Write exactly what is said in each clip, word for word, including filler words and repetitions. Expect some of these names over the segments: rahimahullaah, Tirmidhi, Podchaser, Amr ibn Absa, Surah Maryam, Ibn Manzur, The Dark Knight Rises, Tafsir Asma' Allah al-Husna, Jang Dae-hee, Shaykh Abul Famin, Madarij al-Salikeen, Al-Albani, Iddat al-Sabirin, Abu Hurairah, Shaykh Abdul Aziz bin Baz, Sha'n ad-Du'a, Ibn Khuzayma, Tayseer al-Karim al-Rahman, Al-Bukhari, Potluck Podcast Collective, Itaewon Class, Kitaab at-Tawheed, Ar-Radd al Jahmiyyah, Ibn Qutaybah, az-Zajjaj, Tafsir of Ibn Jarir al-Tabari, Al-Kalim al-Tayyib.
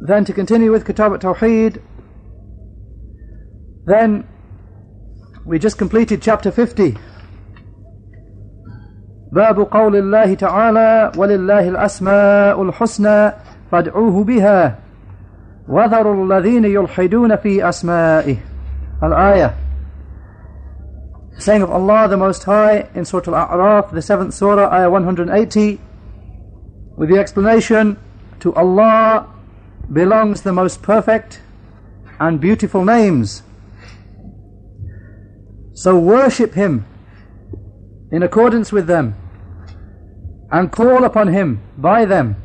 Then to continue with Kitaab at-Tawheed, then we just completed chapter fifty. باب قول الله تعالى ولله الأسماء الحسنى فادعوه بها وذروا الذين يلحدون في أسمائه. Al-Ayah, saying of Allah the Most High in Surah Al A'raf, the seventh Surah, Ayah one hundred eighty, with the explanation, to Allah belongs the most perfect and beautiful names. So worship Him in accordance with them, and call upon Him by them,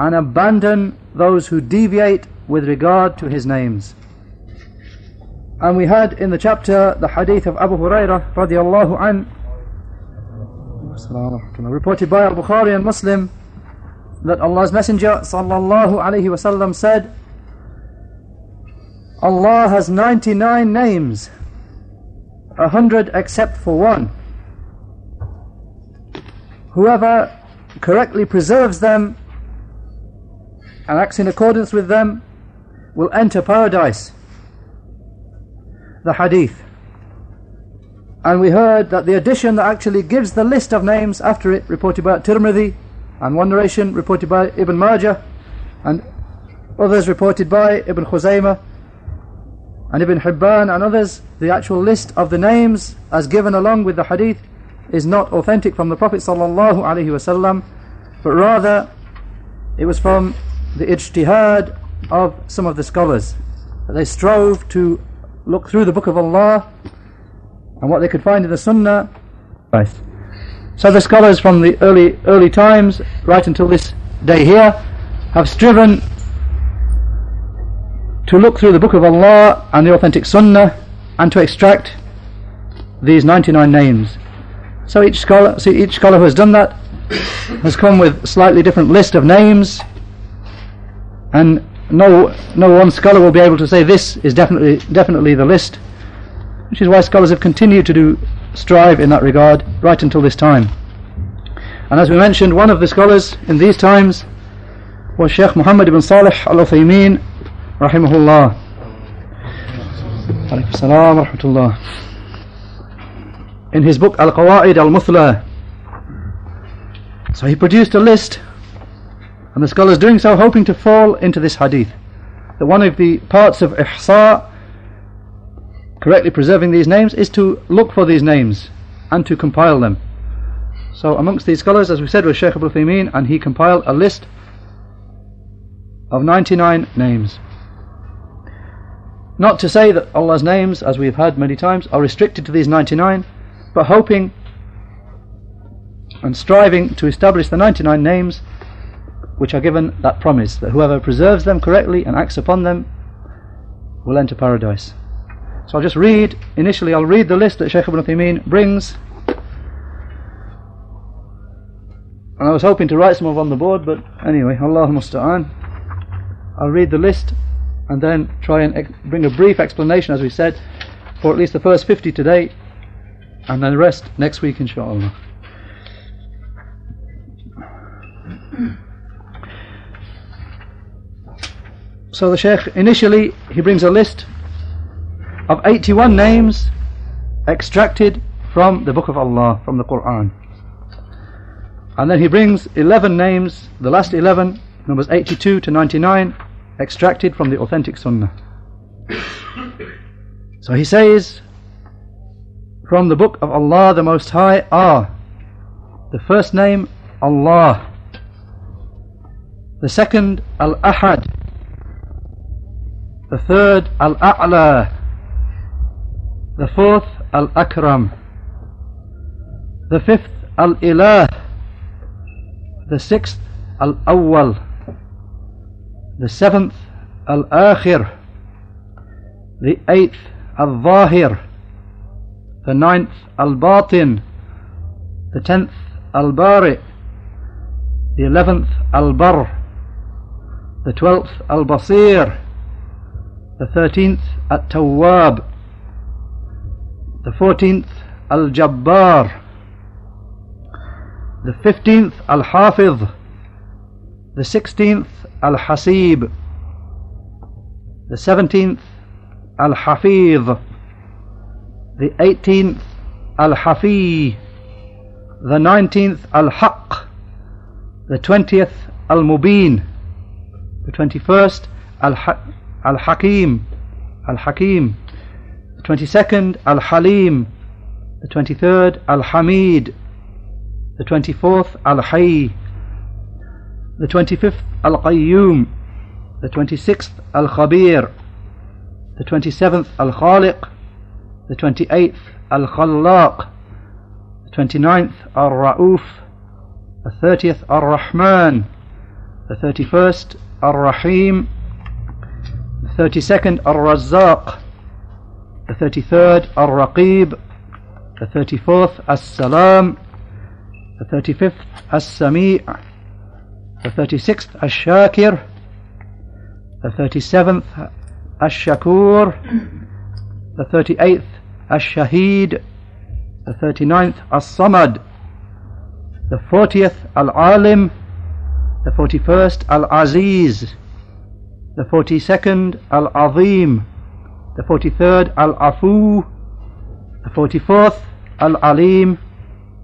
and abandon those who deviate with regard to His names. And we had in the chapter the hadith of Abu Hurairah radiallahu an, reported by Al-Bukhari and Muslim, that Allah's Messenger sallallahu alayhi wasallam said, Allah has ninety-nine names, a hundred except for one. Whoever correctly preserves them and acts in accordance with them will enter paradise. The hadith. And we heard that the addition that actually gives the list of names after it, reported by Tirmidhi, and one narration reported by Ibn Majah, and others reported by Ibn Khuzayma and Ibn Hibban and others, the actual list of the names as given along with the hadith is not authentic from the Prophet sallallahu alaihi wasallam, but rather it was from the ijtihad of some of the scholars. They strove to look through the book of Allah and what they could find in the Sunnah. Right. So the scholars from the early early times right until this day here have striven to look through the book of Allah and the authentic Sunnah and to extract these ninety-nine names. So each scholar, so each scholar who has done that has come with a slightly different list of names, and No, no one scholar will be able to say this is definitely, definitely the list, which is why scholars have continued to do strive in that regard right until this time. And as we mentioned, one of the scholars in these times was Shaykh Muhammad ibn Salih al-Uthaymeen, rahimahullah. Alaykum as-salam wa rahmatullah. In his book Al-Qawa'id al-Muthla, so he produced a list. And the scholars doing so hoping to fall into this hadith, that one of the parts of ihsa, correctly preserving these names, is to look for these names and to compile them. So amongst these scholars, as we said, was Shaykh Abul Famin, and he compiled a list of ninety-nine names. Not to say that Allah's names, as we have heard many times, are restricted to these ninety-nine, but hoping and striving to establish the ninety-nine names which are given that promise, that whoever preserves them correctly and acts upon them will enter paradise. So I'll just read, initially I'll read the list that Shaykh Ibn Uthaymeen brings, and I was hoping to write some of on the board, but anyway, Allahu musta'an. I'll read the list and then try and ex- bring a brief explanation, as we said, for at least the first fifty today, and then the rest next week inshaAllah. So the Shaykh, initially, he brings a list of eighty-one names extracted from the book of Allah, from the Qur'an. And then he brings eleven names, the last eleven, numbers eighty-two to ninety-nine, extracted from the authentic Sunnah. So he says, from the book of Allah the Most High are, the first name, Allah, the second, Al-Ahad, the third, Al-A'la, the fourth, Al-Akram, the fifth, Al-Ilah, the sixth, Al-Awwal, the seventh, al-akhir, the eighth al-zahir, the ninth al-batin, the tenth al-bari, the eleventh al-bar, the twelfth al-basir, the thirteenth at-tawwab, the fourteenth al-jabbar, the fifteenth al-hafiz, the sixteenth al-hasib, the seventeenth al-hafiz, the eighteenth al-hafi, the nineteenth al-haq, the twentieth al-mubin, the twenty-first al-hakim, al-hakim, the twenty-second al-halim, the twenty-third al-hamid, the twenty-fourth al-hayy, the twenty-fifth al-qayyum, the twenty-sixth al-khabir, the twenty-seventh al-khaliq, the twenty-eighth al-khallaq, the twenty-ninth al-ra'uf, the thirtieth al-rahman, the thirty-first al-rahim, the thirty-second al-razzaq, the thirty-third al-raqib, the thirty-fourth as-salam, the thirty-fifth as-sami', the thirty-sixth as-shakir, the thirty-seventh as-shakur, the thirty-eighth as-shaheed, the thirty-ninth as-samad, the fortieth al-alim, the forty-first al-aziz, the forty-second al-azim, the forty-third al-afu, the forty-fourth al-alim,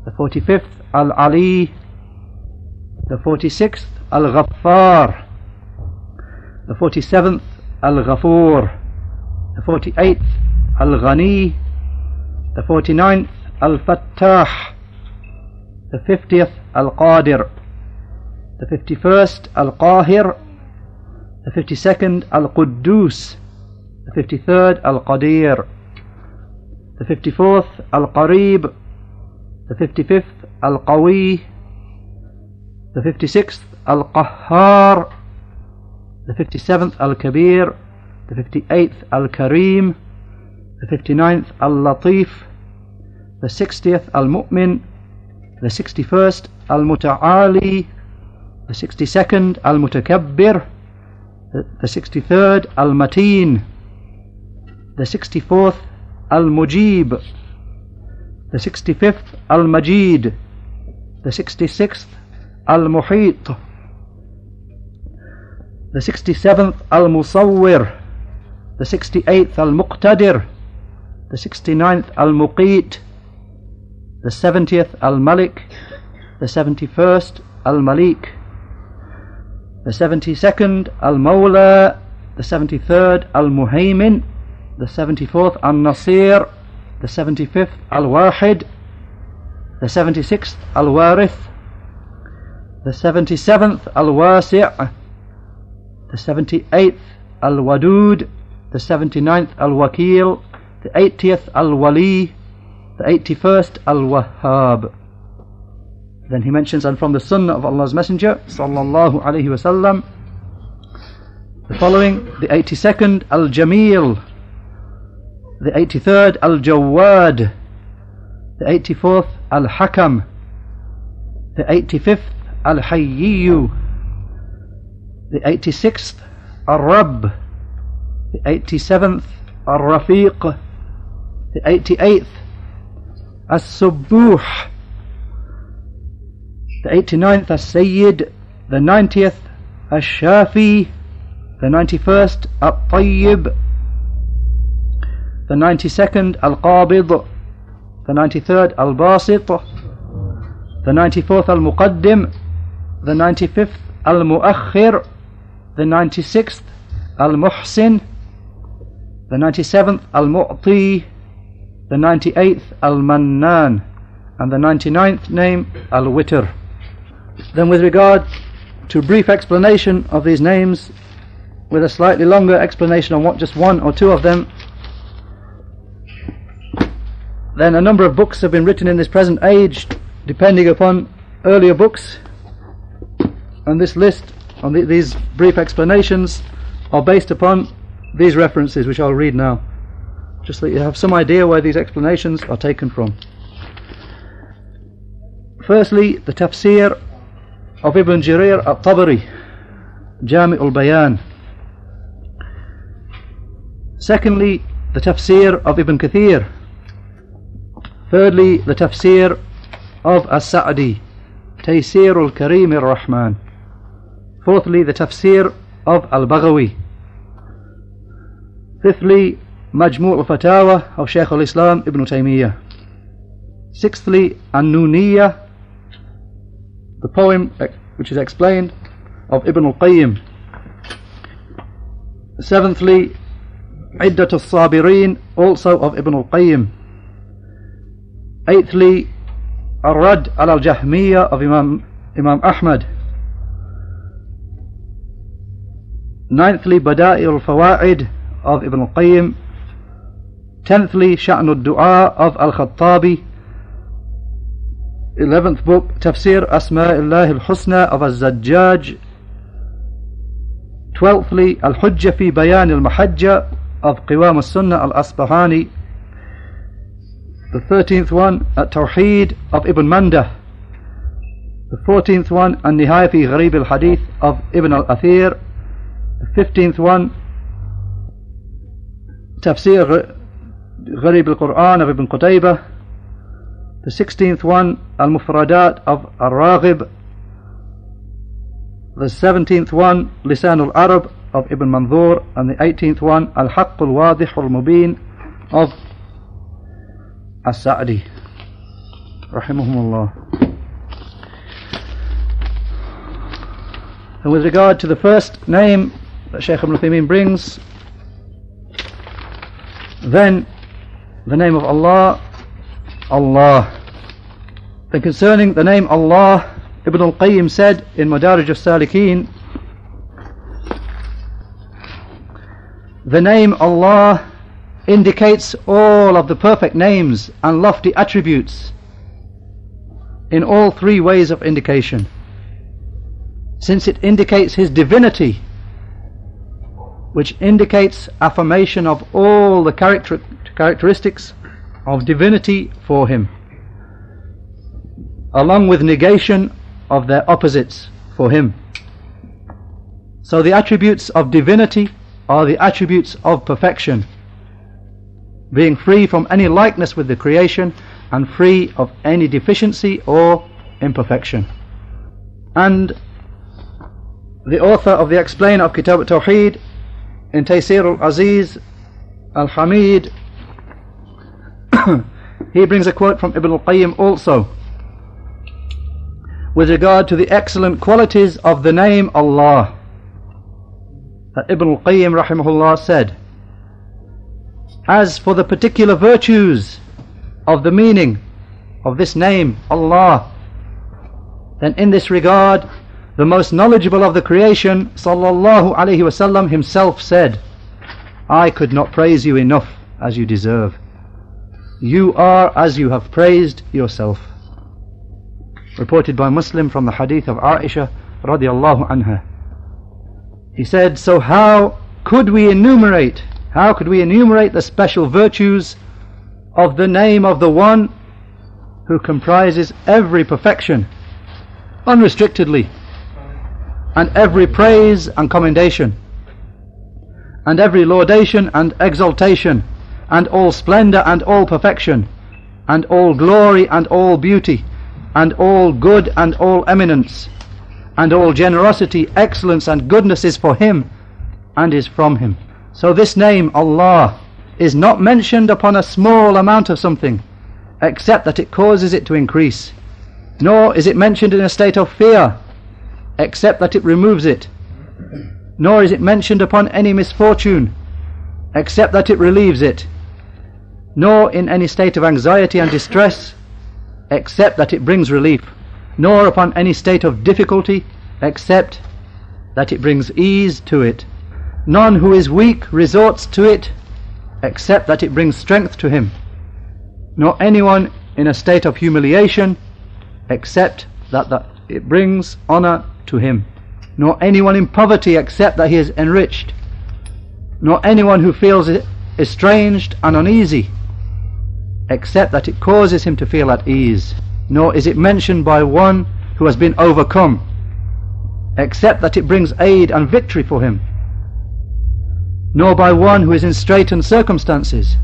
the forty-fifth al-ali, the forty-sixth al-ghaffar, the forty-seventh al-ghafur, the forty-eighth al-ghani, the forty-ninth al-fattah, the fiftieth al-qadir, the fifty-first al-qahir, the fifty-second al-quddus, the fifty-third al-qadir, the fifty-fourth al-qareeb, the fifty-fifth al-qawi, the fifty-sixth al-qahhar, the fifty-seventh al-kabir, the fifty-eighth al-kareem, the fifty-ninth al-latif, the sixtieth al-mu'min, the sixty-first al-muta'ali, the sixty-second al-mutakabbir, the sixty-third al-mateen, the sixty-fourth al-mujib, the sixty-fifth al-majid, the sixty-sixth al-muhit, the sixty-seventh al-musawwir, the sixty-eighth al-muqtadir, the sixty-ninth al-muqit, the seventieth al-malik, the seventy-first al-malik, the seventy-second al-mawla, the seventy-third al-muhaymin, the seventy-fourth al-nasir, the seventy-fifth al-wahid, the seventy-sixth al-warith, the seventy-seventh al-wasi', the seventy-eighth al-Wadud, the seventy-ninth al-Wakil, the eightieth al-Wali, the eighty-first al-Wahhab. Then he mentions, and from the Sunnah of Allah's Messenger sallallahu alaihi wasallam, the following: the eighty-second al-Jamil, the eighty-third al-Jawad, the eighty-fourth al-Hakam, the eighty-fifth al-Hayyu, the eighty-sixth Ar-Rabb, the eighty-seventh Ar-Rafiq, the eighty-eighth As-Subbuh, the eighty-ninth As-Sayyid, the ninetieth As-Shafi, the ninety-first At-Tayyib, the ninety-second Al-Qabid, the ninety-third Al-Basit, the ninety-fourth Al-Muqaddim, the ninety-fifth Al-Mu'akhir, the ninety-sixth Al-Muhsin, the ninety-seventh Al-Mu'ti, the ninety-eighth Al-Mannan, and the ninety-ninth name Al-Witr. Then with regard to brief explanation of these names, with a slightly longer explanation on what just one or two of them, then a number of books have been written in this present age depending upon earlier books, and this list on the, these brief explanations are based upon these references which I'll read now, just so that you have some idea where these explanations are taken from. Firstly, the Tafsir of Ibn Jarir al-Tabari, Jami' al-Bayan. Secondly, the Tafsir of Ibn Kathir. Thirdly, the Tafsir of As-Sa'di, Tayseer al-Karim al-Rahman. Fourthly, the Tafsir of Al-Baghawi. Fifthly, Majmu' al-Fatawa of Shaykh al-Islam Ibn Taymiyyah. Sixthly, An-Nuniyyah, the poem which is explained, of Ibn al-Qayyim. Seventhly, Iddat al-Sabirin, also of Ibn al-Qayyim. Eighthly, Ar-Radd al Jahmiyyah of Imam, Imam Ahmad. Ninthly, Bada'i al-Fawa'id of Ibn al-Qayyim. Tenthly, Sha'n ad-Du'a of al-Khattabi. Eleventh book, Tafsir Asma' Allah al-Husna of az-Zajjaj. Twelfthly, Al-Hujja fi Bayan al-Mahajja of Qiwam al-Sunnah al-Asbahani. The thirteenth one, At-Tawheed of Ibn Majah. The fourteenth one, An-Nihaya fi Gharib al-Hadith of Ibn al-Athir. The fifteenth one, Tafsir Gharib al-Quran of Ibn Qutaybah. The sixteenth one, Al-Mufradat of Al-Raghib. The seventeenth one, Lisan al-Arab of Ibn Manzur. And the eighteenth one, Al-Haqq al-Wadih al-Mubin of As-Sa'di, rahimahumullah. And with regard to the first name that Shaykh Ibn Uthaymeen brings, then the name of Allah, Allah. Then concerning the name Allah, Ibn al-Qayyim said in Madarij al-Salikeen, the name Allah indicates all of the perfect names and lofty attributes in all three ways of indication, since it indicates his divinity, which indicates affirmation of all the character characteristics of divinity for him, along with negation of their opposites for him. So the attributes of divinity are the attributes of perfection, being free from any likeness with the creation and free of any deficiency or imperfection. And the author of the explainer of Kitaab at-Tawheed in Tayseer al-Aziz al-Hamid, he brings a quote from Ibn al-Qayyim also with regard to the excellent qualities of the name Allah, that Ibn al-Qayyim rahimahullah said, as for the particular virtues of the meaning of this name Allah, then in this regard the most knowledgeable of the creation, sallallahu alayhi wasallam, himself said, I could not praise you enough as you deserve. You are as you have praised yourself. Reported by Muslim from the hadith of Aisha radiallahu anha. He said, so how could we enumerate, how could we enumerate the special virtues of the name of the one who comprises every perfection unrestrictedly, and every praise and commendation, and every laudation and exaltation, and all splendour and all perfection, and all glory and all beauty, and all good and all eminence, and all generosity, excellence and goodness is for him and is from him. So this name Allah is not mentioned upon a small amount of something, except that it causes it to increase, nor is it mentioned in a state of fear, except that it removes it, nor is it mentioned upon any misfortune, except that it relieves it, nor in any state of anxiety and distress, except that it brings relief, nor upon any state of difficulty, except that it brings ease to it. None who is weak resorts to it, except that it brings strength to him, nor anyone in a state of humiliation, except that, that it brings honour to him, nor anyone in poverty, except that he is enriched, nor anyone who feels estranged and uneasy, except that it causes him to feel at ease. Nor is it mentioned by one who has been overcome, except that it brings aid and victory for him. Nor by one who is in straitened circumstances,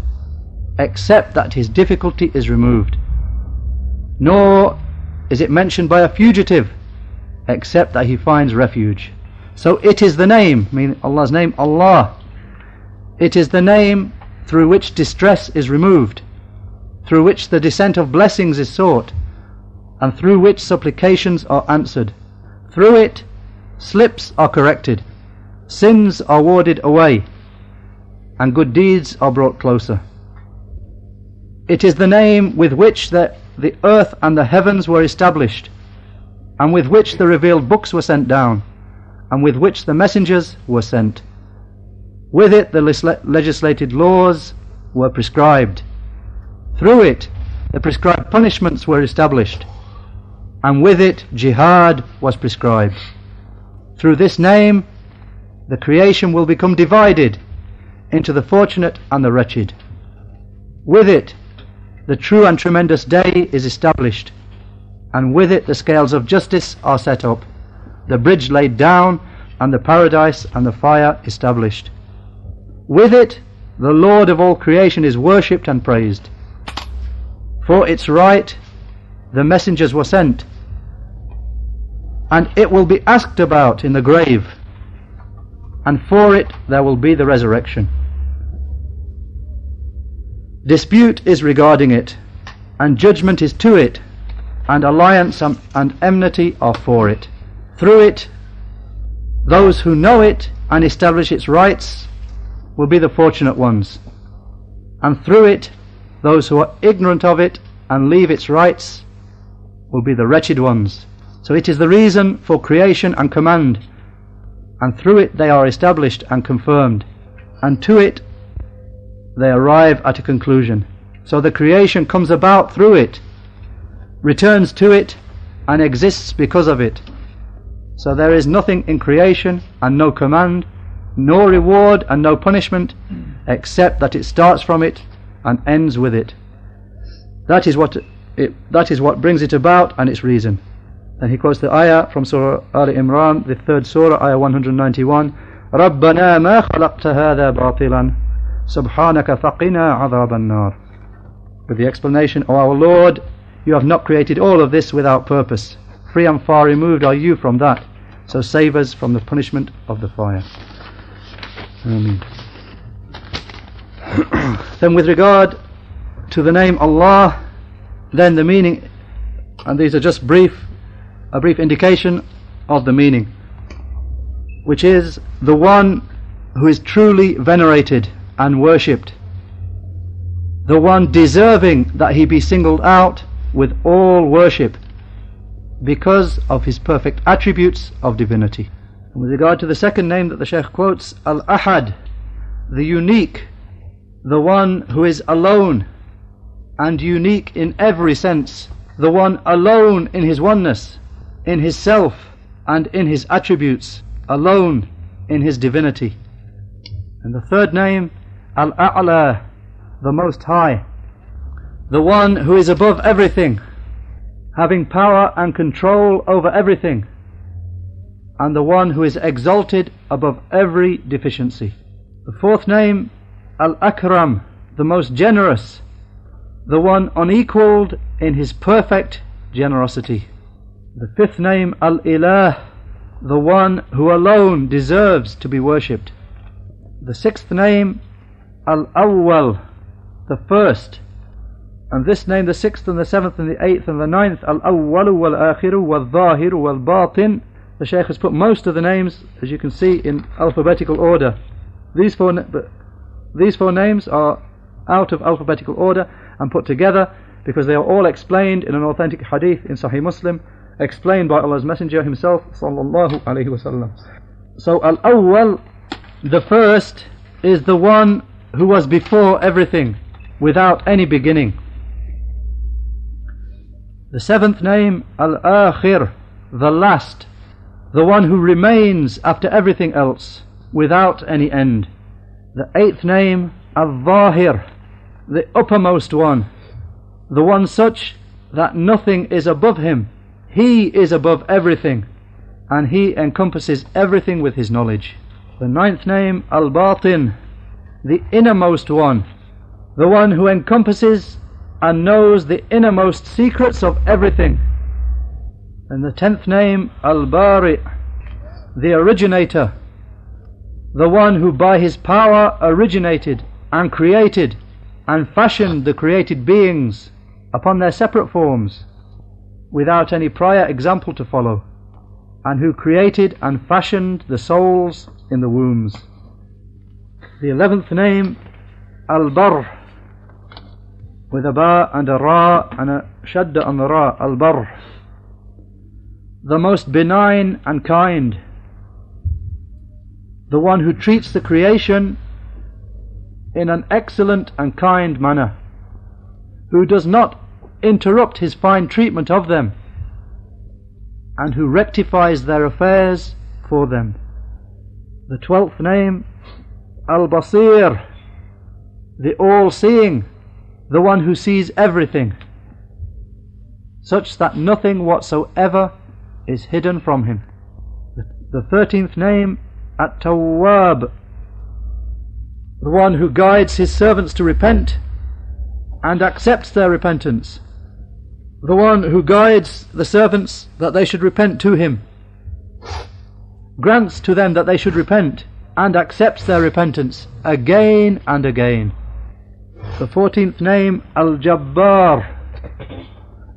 except that his difficulty is removed. Nor is it mentioned by a fugitive, except that he finds refuge. So it is the name, meaning Allah's name, Allah. It is the name through which distress is removed, through which the descent of blessings is sought, and through which supplications are answered. Through it, slips are corrected, sins are warded away, and good deeds are brought closer. It is the name with which the, the earth and the heavens were established, and with which the revealed books were sent down, and with which the messengers were sent. With it the le- legislated laws were prescribed. Through it the prescribed punishments were established, and with it jihad was prescribed. Through this name the creation will become divided into the fortunate and the wretched. With it the true and tremendous day is established, and with it the scales of justice are set up, the bridge laid down, and the paradise and the fire established. With it the Lord of all creation is worshipped and praised. For its right the messengers were sent, and it will be asked about in the grave, and for it there will be the resurrection. Dispute is regarding it, and judgment is to it, and alliance and enmity are for it. Through it, those who know it and establish its rights will be the fortunate ones, and through it, those who are ignorant of it and leave its rights will be the wretched ones. So it is the reason for creation and command, and through it they are established and confirmed, and to it they arrive at a conclusion. So the creation comes about through it, returns to it, and exists because of it. So there is nothing in creation and no command, no reward and no punishment, except that it starts from it and ends with it. That is what it, that is what brings it about and its reason. And he quotes the ayah from Surah Al Imran, the third surah, ayah one hundred ninety-one. رَبَّنَا مَا خَلَقْتَ هَذَا بَاطِلًا سُبْحَانَكَ فَقِنَا عَذَابَ النَّارِ. With the explanation, O our Lord, you have not created all of this without purpose. Free and far removed are you from that. So save us from the punishment of the fire. Amen. Then with regard to the name Allah, then the meaning, and these are just brief, a brief indication of the meaning, which is the one who is truly venerated and worshipped, the one deserving that he be singled out with all worship because of his perfect attributes of divinity. And with regard to the second name that the Shaykh quotes, Al-Ahad, the unique, the one who is alone and unique in every sense, the one alone in his oneness, in his self and in his attributes, alone in his divinity. And the third name, Al-A'la, the Most High, the one who is above everything, having power and control over everything, and the one who is exalted above every deficiency. The fourth name, Al-Akram, the most generous, the one unequalled in his perfect generosity. The fifth name, Al-Ilah, the one who alone deserves to be worshipped. The sixth name, Al-Awwal, the first. And this name, the sixth and the seventh and the eighth and the ninth, Al-Awwalu wal-Akhiru wal-Zahiru wal-Batin. The Shaykh has put most of the names, as you can see, in alphabetical order. These four These four names are out of alphabetical order and put together because they are all explained in an authentic hadith in Sahih Muslim, explained by Allah's Messenger himself, sallallahu alaihi wasallam. So Al-Awwal, the first, is the one who was before everything, without any beginning. The seventh name, Al-Akhir, the last, the one who remains after everything else, without any end. The eighth name, Al-Zahir, the uppermost one, the one such that nothing is above him. He is above everything, and he encompasses everything with his knowledge. The ninth name, Al-Batin, the innermost one, the one who encompasses and knows the innermost secrets of everything. And the tenth name, Al-Bari, the originator, the one who by his power originated and created and fashioned the created beings upon their separate forms without any prior example to follow, and who created and fashioned the souls in the wombs. The eleventh name, Al-Barr, with a ba and a ra and a shadda on the ra, Al-Barr, the most benign and kind, the one who treats the creation in an excellent and kind manner, who does not interrupt his fine treatment of them, and who rectifies their affairs for them. The twelfth name, Al-Basir, the all-seeing, the one who sees everything, such that nothing whatsoever is hidden from him. The thirteenth name, At-Tawwab, the one who guides his servants to repent and accepts their repentance, the one who guides the servants that they should repent to him, grants to them that they should repent, and accepts their repentance again and again. The fourteenth name, Al-Jabbar,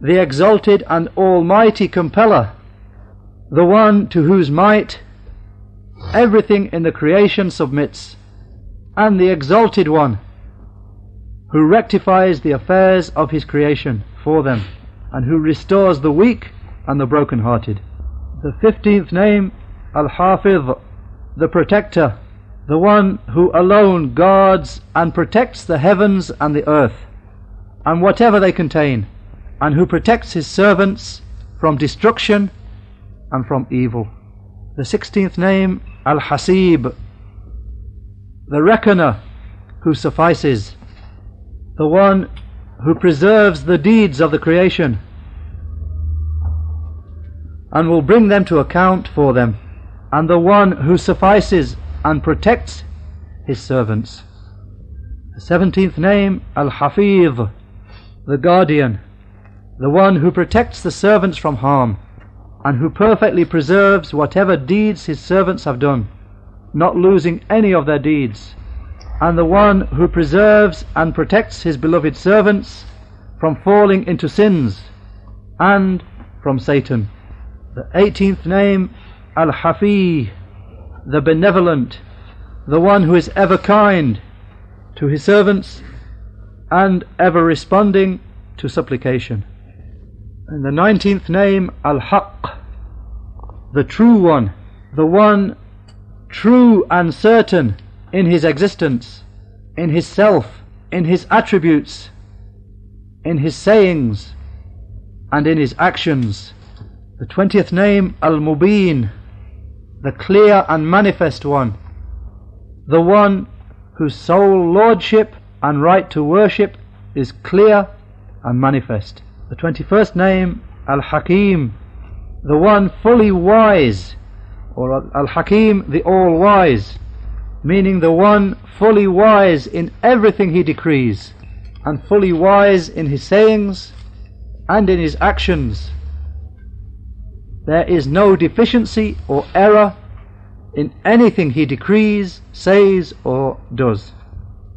the exalted and almighty compeller, the one to whose might everything in the creation submits, and the exalted one who rectifies the affairs of his creation for them, and who restores the weak and the broken-hearted. The fifteenth name, Al-Hafiz, the protector, the one who alone guards and protects the heavens and the earth, and whatever they contain, and who protects his servants from destruction and from evil. The sixteenth name, Al-Hasib, the reckoner who suffices, the one who preserves the deeds of the creation and will bring them to account for them, and the one who suffices and protects his servants. The seventeenth name, Al-Hafiz, the guardian, the one who protects the servants from harm, and who perfectly preserves whatever deeds his servants have done, not losing any of their deeds, and the one who preserves and protects his beloved servants from falling into sins and from Satan. The eighteenth name, Al-Hafi, the benevolent, the one who is ever kind to his servants and ever responding to supplication. And the nineteenth name, Al-Haqq, the true one, the one true and certain in his existence, in his self, in his attributes, in his sayings, and in his actions. The twentieth name, Al-Mubin, the clear and manifest one, the one whose sole lordship and right to worship is clear and manifest. The twenty-first name, Al-Hakim, the one fully wise, or Al-Hakim, the all-wise, meaning the one fully wise in everything he decrees, and fully wise in his sayings and in his actions. There is no deficiency or error in anything he decrees, says, or does.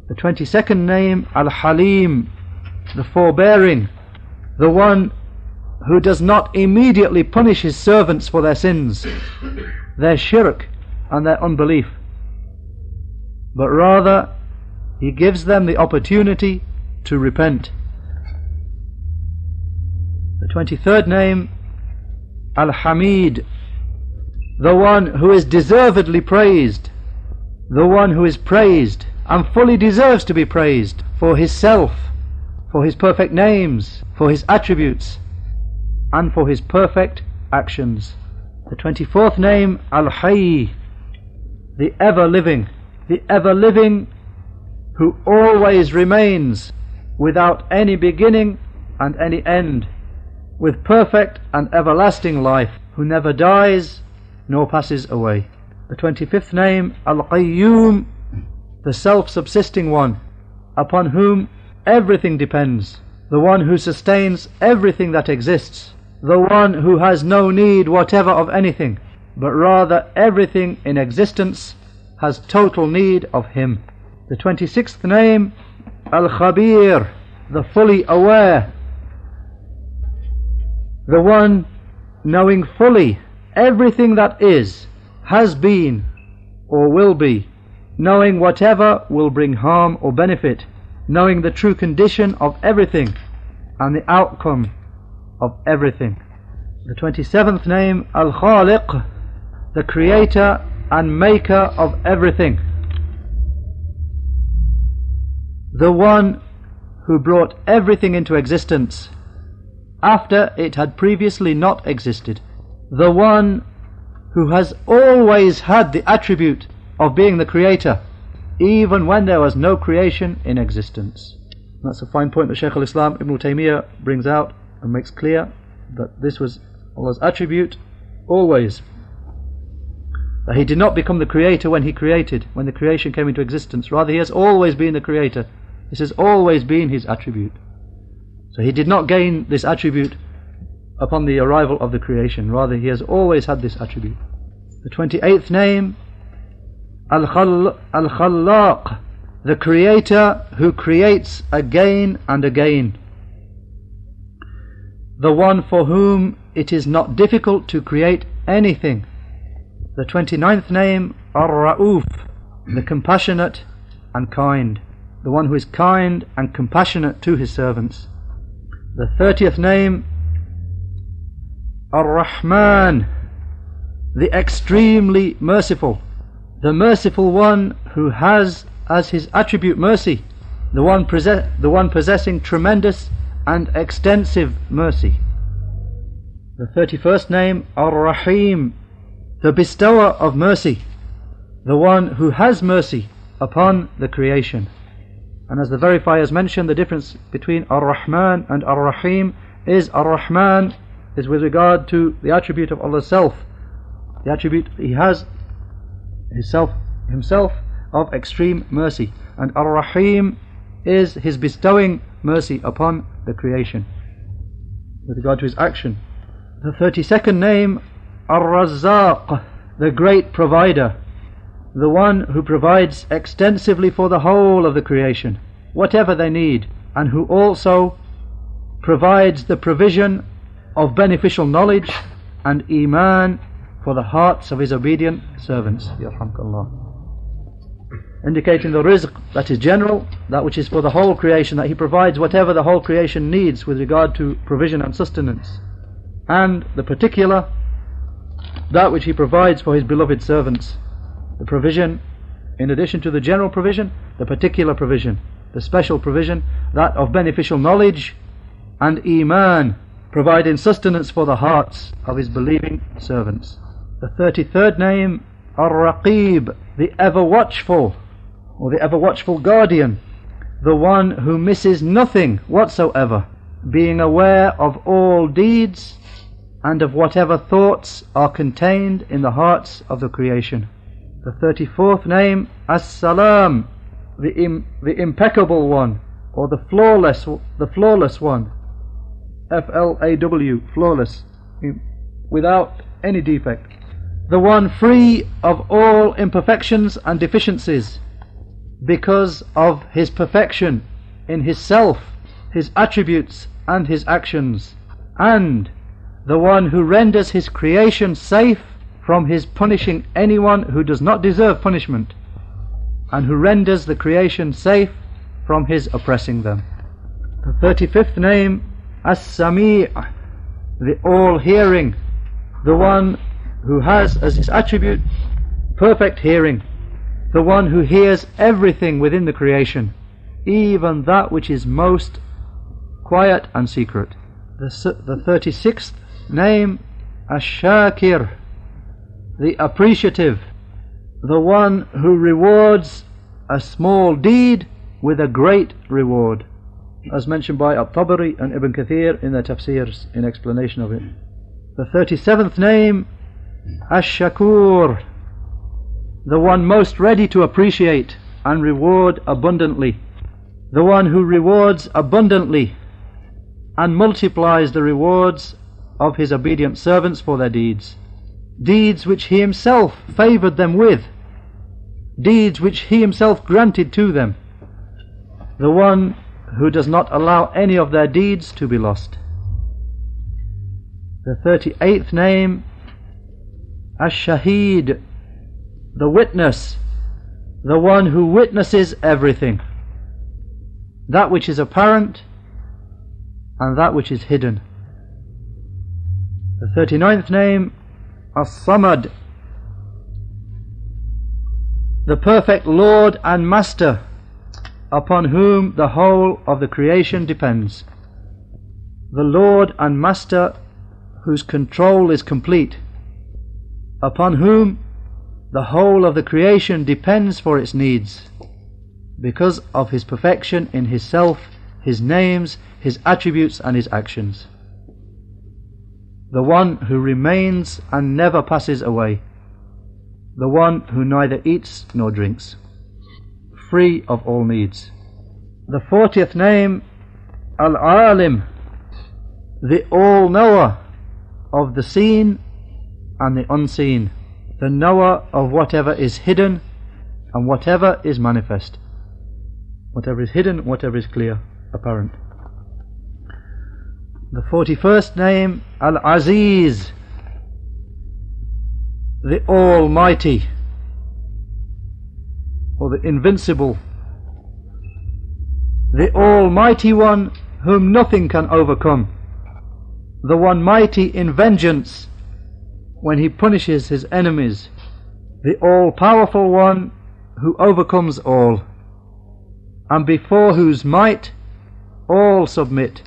The twenty-second name, Al-Halim, the forbearing, the one who does not immediately punish his servants for their sins, their shirk and their unbelief, but rather he gives them the opportunity to repent. The twenty-third name, Al-Hamid, the one who is deservedly praised, the one who is praised and fully deserves to be praised for his self, for his perfect names, for his attributes, and for his perfect actions. The twenty-fourth name, Al-Hayy, the ever-living, the ever-living, who always remains without any beginning and any end, with perfect and everlasting life, who never dies nor passes away. The twenty-fifth name, Al-Qayyum, the self-subsisting one, upon whom everything depends, the one who sustains everything that exists, the one who has no need whatever of anything, but rather everything in existence has total need of him. The twenty-sixth name, Al-Khabir, the fully aware, the one knowing fully everything that is, has been, or will be, knowing whatever will bring harm or benefit, knowing the true condition of everything and the outcome of everything. The twenty-seventh name, Al-Khaliq, the creator and maker of everything, the one who brought everything into existence after it had previously not existed, the one who has always had the attribute of being the creator, even when there was no creation in existence. And that's a fine point that Shaykh al-Islam Ibn Taymiyyah brings out and makes clear, that this was Allah's attribute always, that he did not become the creator when he created, when the creation came into existence. Rather, he has always been the creator. This has always been his attribute. So he did not gain this attribute upon the arrival of the creation. Rather, he has always had this attribute. The twenty-eighth name, Al-Khallaq, the creator who creates again and again, the one for whom it is not difficult to create anything. The twenty-ninth name, Ar-Ra'uf, the compassionate and kind, the one who is kind and compassionate to his servants. The thirtieth name, Ar-Rahman, the extremely merciful, the merciful one who has as his attribute mercy, the one, possess- the one possessing tremendous and extensive mercy. The thirty-first name, Ar-Rahim, the bestower of mercy, the one who has mercy upon the creation. And as the verifiers mentioned, the difference between Ar-Rahman and Ar-Rahim is Ar-Rahman is with regard to the attribute of Allah's self, the attribute he has Himself, himself of extreme mercy, and Ar-Rahim is his bestowing mercy upon the creation with regard to his action. The thirty-second name, Ar-Razzaq, the great provider, the one who provides extensively for the whole of the creation, whatever they need, and who also provides the provision of beneficial knowledge and iman for the hearts of his obedient servants, indicating the rizq that is general, that which is for the whole creation, that he provides whatever the whole creation needs with regard to provision and sustenance, and the particular, that which he provides for his beloved servants, the provision, in addition to the general provision, the particular provision, the special provision, that of beneficial knowledge and iman, providing sustenance for the hearts of his believing servants. The thirty-third name, Ar-Raqib, the ever-watchful, or the ever-watchful guardian, the one who misses nothing whatsoever, being aware of all deeds and of whatever thoughts are contained in the hearts of the creation. The thirty-fourth name, As-Salam, the, im- the impeccable one, or the flawless, the flawless one, F L A W, flawless, without any defect, the one free of all imperfections and deficiencies, because of his perfection in his self, his attributes and his actions, and the one who renders his creation safe from his punishing anyone who does not deserve punishment, and who renders the creation safe from his oppressing them. The thirty-fifth name, As-Sami', the all-hearing, the one who has as his attribute perfect hearing, the one who hears everything within the creation, even that which is most quiet and secret. The, the thirty-sixth name, Ash-Shakir, the appreciative, the one who rewards a small deed with a great reward, as mentioned by al-Tabari and Ibn Kathir in their tafsirs in explanation of it. The thirty-seventh name, Ash-Shakur, the one most ready to appreciate and reward abundantly, the one who rewards abundantly and multiplies the rewards of his obedient servants for their deeds, deeds which he himself favoured them with, deeds which he himself granted to them, the one who does not allow any of their deeds to be lost. The thirty-eighth name, Ash-Shaheed, the witness, the one who witnesses everything, that which is apparent and that which is hidden. The thirty-ninth name, As-Samad, the perfect Lord and Master, upon whom the whole of the creation depends, the Lord and Master whose control is complete, upon whom the whole of the creation depends for its needs, because of his perfection in his self, his names, his attributes and his actions, the one who remains and never passes away, the one who neither eats nor drinks, free of all needs. The fortieth name, Al-Alim, the all-knower of the seen and the unseen, the knower of whatever is hidden and whatever is manifest, whatever is hidden, whatever is clear, apparent. The forty-first name, Al-Aziz, the Almighty, or the Invincible, the Almighty One whom nothing can overcome, the One mighty in vengeance when He punishes His enemies, the All-Powerful One who overcomes all, and before whose might all submit,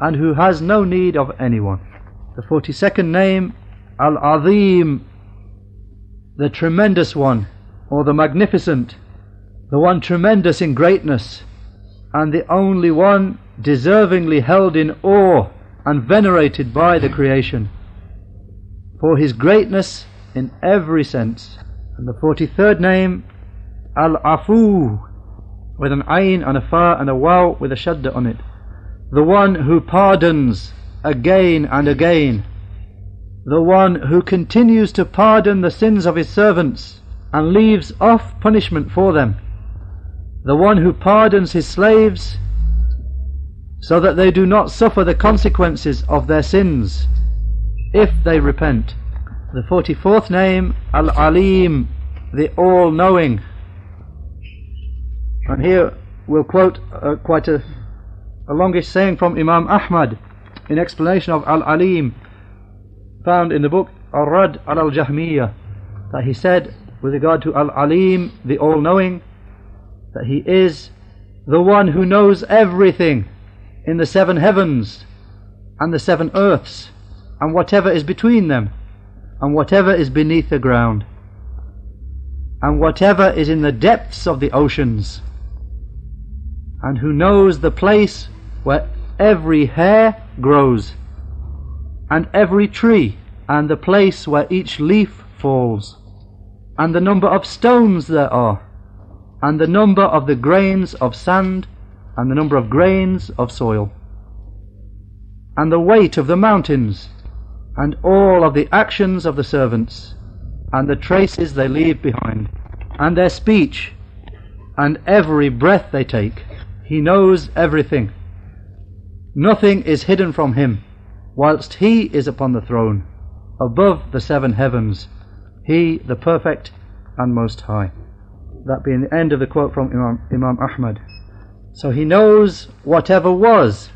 and who has no need of anyone. The forty-second name, Al-Azim, the Tremendous One, or the Magnificent, the one tremendous in greatness, and the only one deservingly held in awe and venerated by the creation, for his greatness in every sense. And the forty-third name, Al-Afu, with an ayn and a fa and a waw with a shadda on it, the one who pardons again and again, the one who continues to pardon the sins of his servants and leaves off punishment for them, the one who pardons his slaves so that they do not suffer the consequences of their sins if they repent. The forty-fourth name, Al-Alim, the all-knowing. And here we'll quote uh, quite a, a longish saying from Imam Ahmad in explanation of Al-Alim, found in the book Ar-Radd al Jahmiyyah, that he said with regard to Al-Alim, the all-knowing, that he is the one who knows everything in the seven heavens and the seven earths and whatever is between them and whatever is beneath the ground and whatever is in the depths of the oceans, and who knows the place where every hair grows and every tree and the place where each leaf falls and the number of stones there are, and the number of the grains of sand, and the number of grains of soil, and the weight of the mountains, and all of the actions of the servants, and the traces they leave behind, and their speech, and every breath they take. He knows everything. Nothing is hidden from him, whilst he is upon the throne, above the seven heavens, He, the perfect and most high. That being the end of the quote from Imam, Imam Ahmad. So he knows whatever was,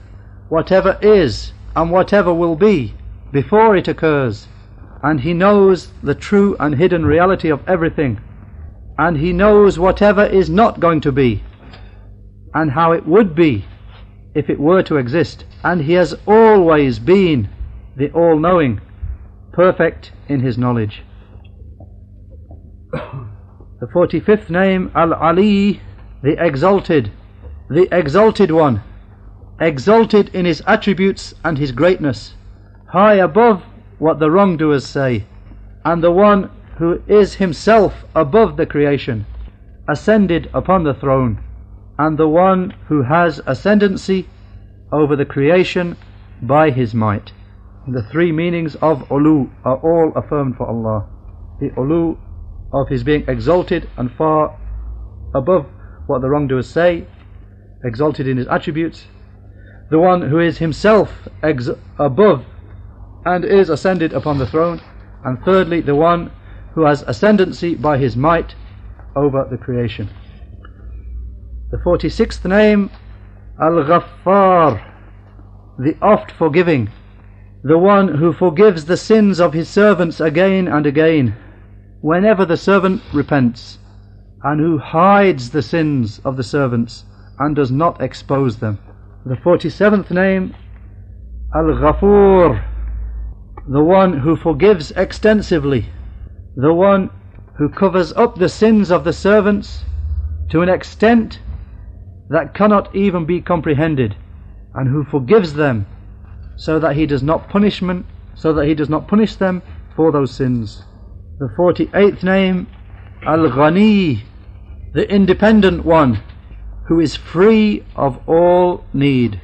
whatever is, and whatever will be before it occurs. And he knows the true and hidden reality of everything. And he knows whatever is not going to be, and how it would be if it were to exist. And he has always been the all-knowing, perfect in his knowledge. The forty-fifth name, Al-Ali, the Exalted, the Exalted One, exalted in his attributes and his greatness, high above what the wrongdoers say, and the one who is himself above the creation, ascended upon the throne, and the one who has ascendancy over the creation by his might. The three meanings of ulu are all affirmed for Allah. The ulu of his being exalted and far above what the wrongdoers say, exalted in his attributes, the one who is himself ex above and is ascended upon the throne, and thirdly, the one who has ascendancy by his might over the creation. The forty-sixth name, Al-Ghaffar, the oft-forgiving, the one who forgives the sins of his servants again and again, whenever the servant repents, and who hides the sins of the servants and does not expose them. The forty-seventh name, Al-Ghafur, the one who forgives extensively, the one who covers up the sins of the servants to an extent that cannot even be comprehended, and who forgives them so that he does not punishment, so that he does not punish them for those sins. The forty-eighth name, Al-Ghani, the independent one, who is free of all need,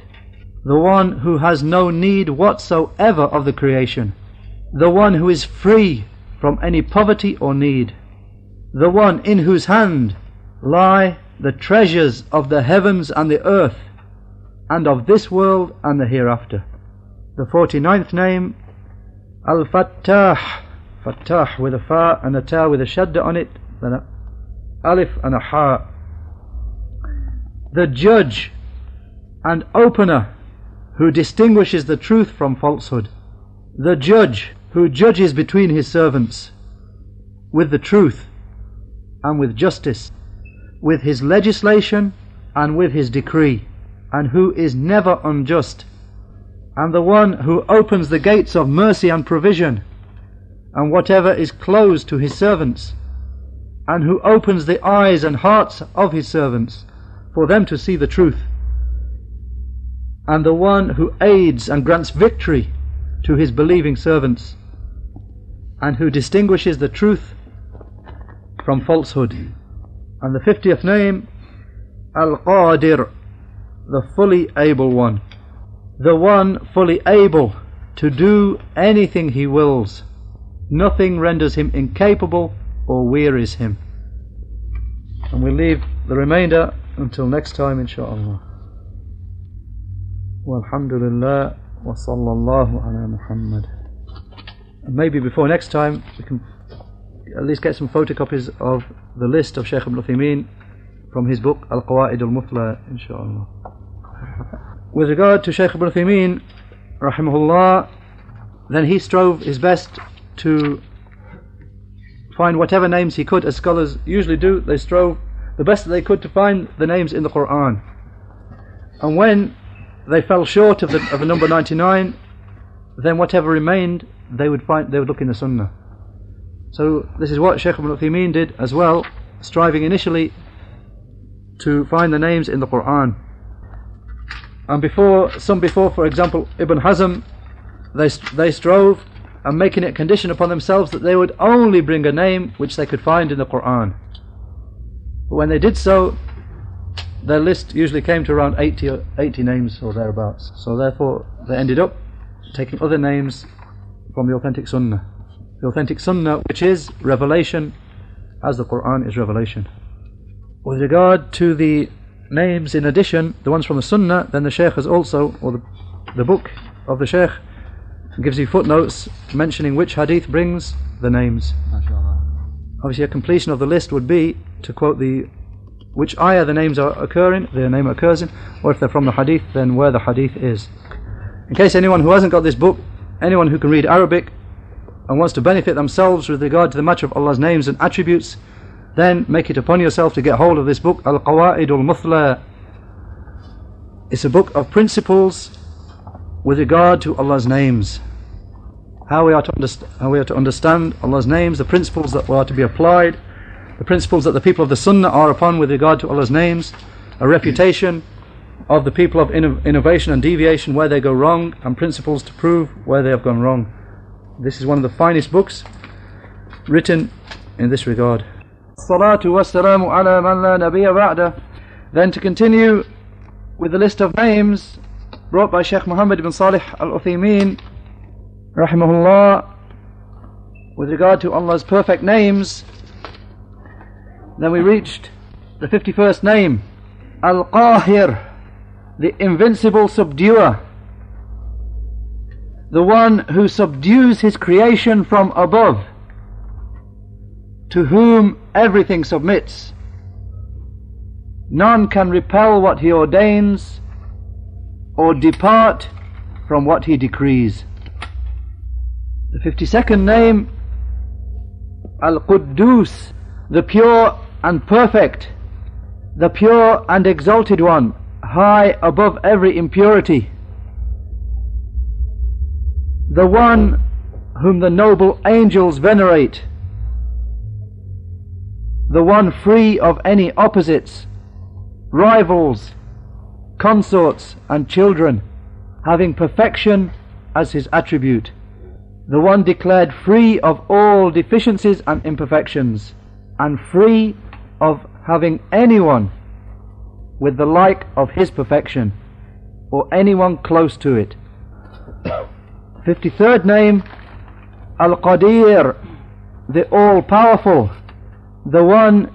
the one who has no need whatsoever of the creation, the one who is free from any poverty or need, the one in whose hand lie the treasures of the heavens and the earth, and of this world and the hereafter. The forty-ninth name, Al-Fattah, Fattah with a fa and a ta with a shadda on it, then a alif and a ha, the judge and opener who distinguishes the truth from falsehood, the judge who judges between his servants with the truth and with justice, with his legislation and with his decree, and who is never unjust, and the one who opens the gates of mercy and provision, and whatever is closed to his servants, and who opens the eyes and hearts of his servants for them to see the truth, and the one who aids and grants victory to his believing servants, and who distinguishes the truth from falsehood. And the fiftieth name, Al-Qadir, the fully able one, the one fully able to do anything he wills. Nothing renders him incapable or wearies him. And we leave the remainder until next time, inshaAllah. Walhamdulillah wa sallallahu ala Muhammad. And maybe before next time we can at least get some photocopies of the list of Shaykh Abul Famin from his book Al-Qawa'id al-Muthla, inshaAllah. With regard to Shaykh Abul Famin, rahimahullah, then he strove his best to find whatever names he could, as scholars usually do. They strove the best that they could to find the names in the Quran. And when they fell short of the of a number ninety-nine, then whatever remained they would find they would look in the Sunnah. So this is what Shaykh Ibn al-Uthaymeen did as well, striving initially to find the names in the Quran. And before some before, for example, Ibn Hazm, they they strove, and making it condition upon themselves that they would only bring a name which they could find in the Quran. But when they did so, their list usually came to around eighty, or eighty names or thereabouts. So therefore they ended up taking other names from the authentic Sunnah. The authentic Sunnah, which is revelation, as the Quran is revelation. With regard to the names in addition, the ones from the Sunnah, then the Shaykh has also, or the, the book of the Shaykh, gives you footnotes mentioning which hadith brings the names. Obviously a completion of the list would be to quote the which ayah the names are occurring, the name occurs in, or if they're from the hadith, then where the hadith is. In case anyone who hasn't got this book, anyone who can read Arabic and wants to benefit themselves with regard to the matter of Allah's names and attributes, then make it upon yourself to get hold of this book, Al-Qawa'id al-Muthla. It's a book of principles with regard to Allah's names. How we, are to how we are to understand Allah's names, the principles that are to be applied, the principles that the people of the Sunnah are upon with regard to Allah's names, a refutation of the people of inno innovation and deviation where they go wrong, and principles to prove where they have gone wrong. This is one of the finest books written in this regard. Salatu wassalamu ala man la nabiyya ba'da. Then to continue with the list of names brought by Shaykh Muhammad ibn Salih al-Uthaymeen rahimahullah with regard to Allah's perfect names, then we reached the fifty-first name, Al-Qahir, the invincible subduer, the one who subdues his creation from above, to whom everything submits. None can repel what he ordains or depart from what he decrees. The fifty-second name, Al-Quddus, the pure and perfect, the pure and exalted one, high above every impurity, the one whom the noble angels venerate, the one free of any opposites, rivals, consorts and children, having perfection as his attribute, the one declared free of all deficiencies and imperfections, and free of having anyone with the like of his perfection, or anyone close to it. fifty-third name, Al-Qadir, the all-powerful, the one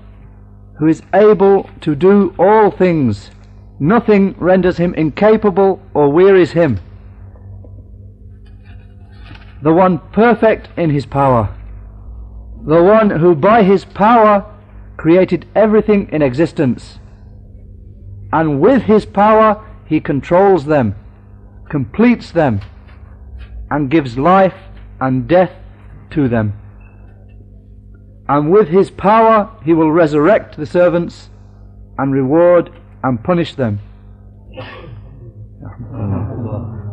who is able to do all things. Nothing renders him incapable or wearies him, the one perfect in his power, the one who by his power created everything in existence, and with his power he controls them, completes them, and gives life and death to them. And with his power he will resurrect the servants and reward and punish them.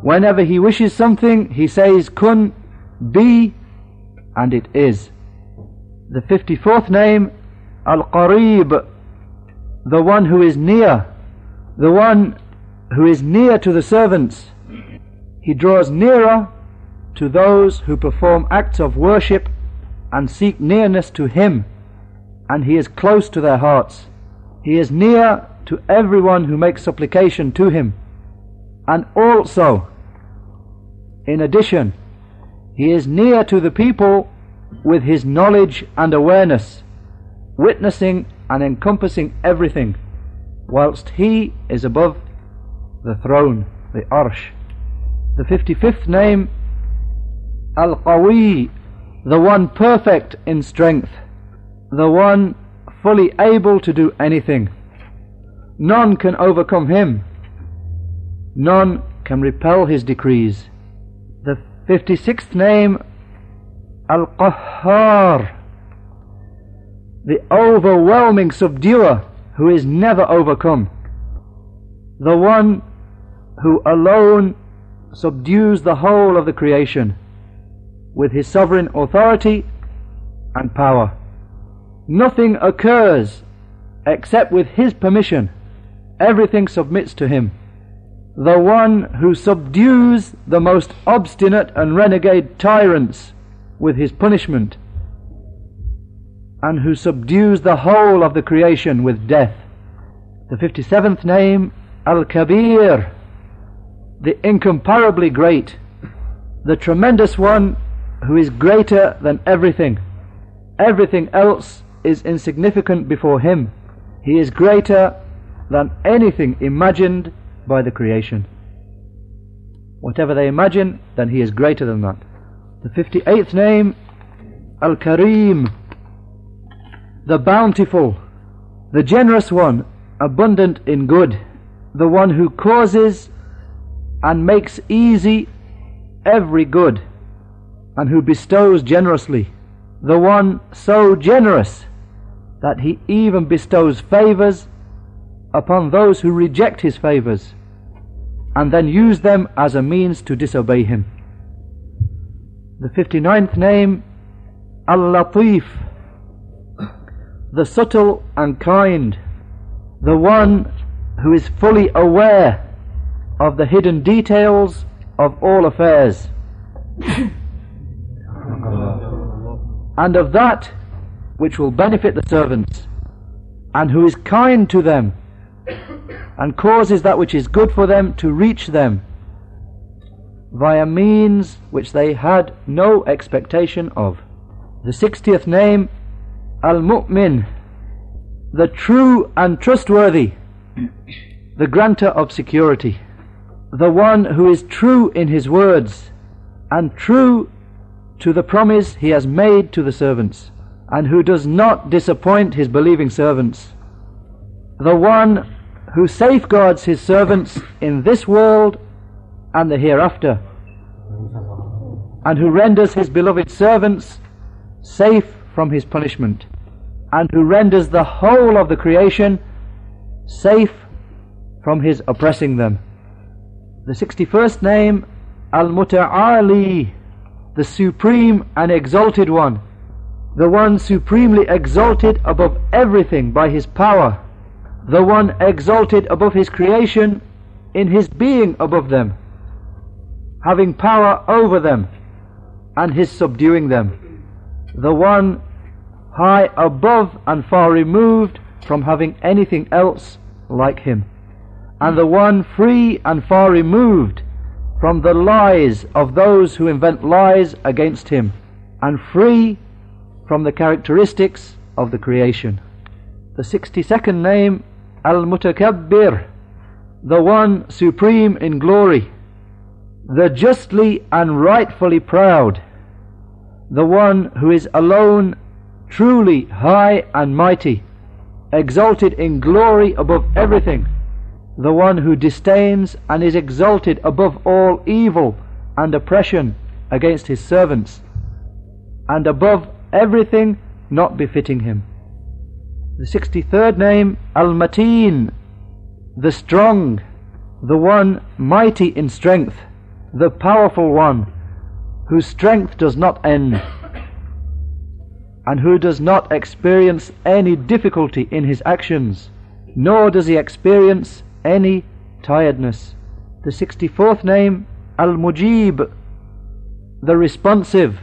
Whenever he wishes something, he says, Kun, be, and it is. The fifty-fourth name, Al-Qareeb, the one who is near, the one who is near to the servants. He draws nearer to those who perform acts of worship and seek nearness to him, and he is close to their hearts. He is near to everyone who makes supplication to him. And also, in addition, he is near to the people with his knowledge and awareness, witnessing and encompassing everything, whilst he is above the throne, the Arsh. The fifty-fifth name, Al-Qawi, the one perfect in strength, the one fully able to do anything. None can overcome him, none can repel his decrees. The fifty-sixth name, Al-Qahhar, the overwhelming subduer who is never overcome, the one who alone subdues the whole of the creation with his sovereign authority and power. Nothing occurs except with his permission. Everything submits to him, the one who subdues the most obstinate and renegade tyrants with his punishment, and who subdues the whole of the creation with death. The fifty-seventh name, Al-Kabir, the incomparably great, the tremendous one who is greater than everything. Everything else is insignificant before him. He is greater than anything imagined by the creation. Whatever they imagine, then he is greater than that. The fifty-eighth name, Al-Karim, the bountiful, the generous one, abundant in good, the one who causes and makes easy every good, and who bestows generously, the one so generous that he even bestows favors upon those who reject his favors and then use them as a means to disobey him. The fifty-ninth name, Al-Latif, the subtle and kind, the one who is fully aware of the hidden details of all affairs. And of that which will benefit the servants, and who is kind to them, and causes that which is good for them to reach them via means which they had no expectation of. The sixtieth name, Al-Mu'min, the true and trustworthy, the granter of security, the one who is true in his words and true to the promise he has made to the servants, and who does not disappoint his believing servants, the one who safeguards his servants in this world and the hereafter, and who renders his beloved servants safe from his punishment, and who renders the whole of the creation safe from his oppressing them. The sixty-first name, Al-Muta'ali, the supreme and exalted one, the one supremely exalted above everything by his power, the one exalted above his creation in his being above them, having power over them and his subduing them, the one high above and far removed from having anything else like him, and the one free and far removed from the lies of those who invent lies against him, and free from the characteristics of the creation. The sixty-second name, Al-Mutakabbir, the one supreme in glory, the justly and rightfully proud, the one who is alone truly high and mighty, exalted in glory above everything, the one who disdains and is exalted above all evil and oppression against his servants, and above everything not befitting him. The sixty-third name, Al-Mateen, the strong, the one mighty in strength, the powerful one, whose strength does not end, and who does not experience any difficulty in his actions, nor does he experience any tiredness. The sixty-fourth name, Al-Mujib, the responsive,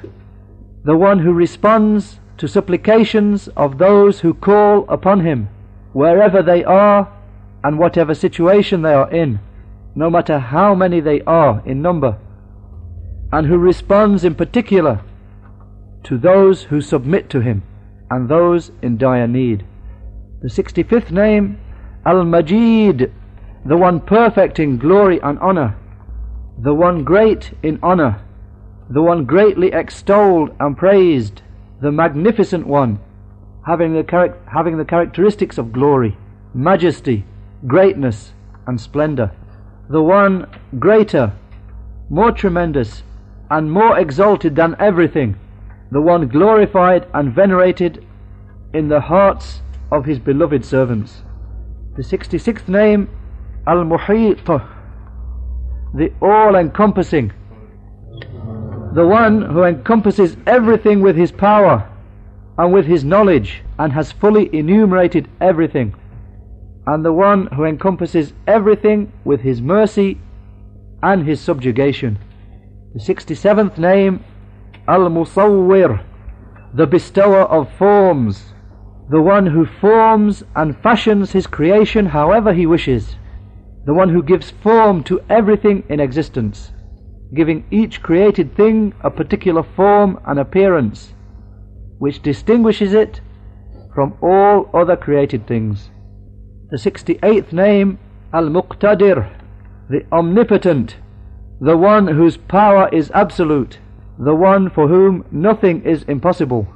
the one who responds to supplications of those who call upon him, wherever they are and whatever situation they are in, no matter how many they are in number, and who responds in particular to those who submit to him and those in dire need. The sixty-fifth name, Al-Majid, the one perfect in glory and honor, the one great in honor, the one greatly extolled and praised, the magnificent one, having the, char- having the characteristics of glory, majesty, greatness and splendor, the one greater, more tremendous and more exalted than everything, the one glorified and venerated in the hearts of his beloved servants. The sixty-sixth name, Al-Muhit, the all-encompassing, the one who encompasses everything with his power and with his knowledge, and has fully enumerated everything, and the one who encompasses everything with his mercy and his subjugation. The sixty-seventh name, Al-Musawwir, the bestower of forms, the one who forms and fashions his creation however he wishes, the one who gives form to everything in existence, giving each created thing a particular form and appearance which distinguishes it from all other created things. The sixty-eighth name, Al-Muqtadir, the omnipotent, the one whose power is absolute, the one for whom nothing is impossible.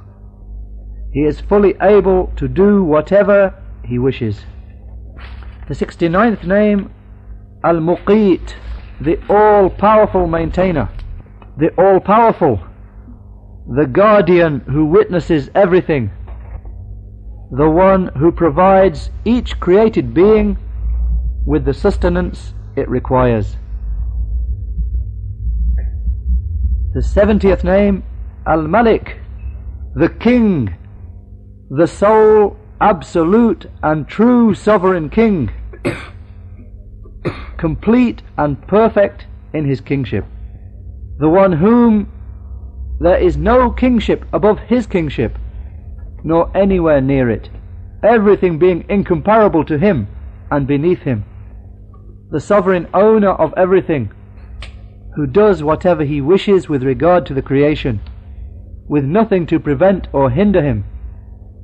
He is fully able to do whatever he wishes. The sixty-ninth name, Al-Muqeet, the all-powerful maintainer, the all-powerful, the guardian who witnesses everything, the one who provides each created being with the sustenance it requires. The seventieth name, Al-Malik, the king, the sole absolute and true sovereign king, complete and perfect in his kingship, the one whom there is no kingship above his kingship, nor anywhere near it, everything being incomparable to him and beneath him, the sovereign owner of everything, who does whatever he wishes with regard to the creation, with nothing to prevent or hinder him,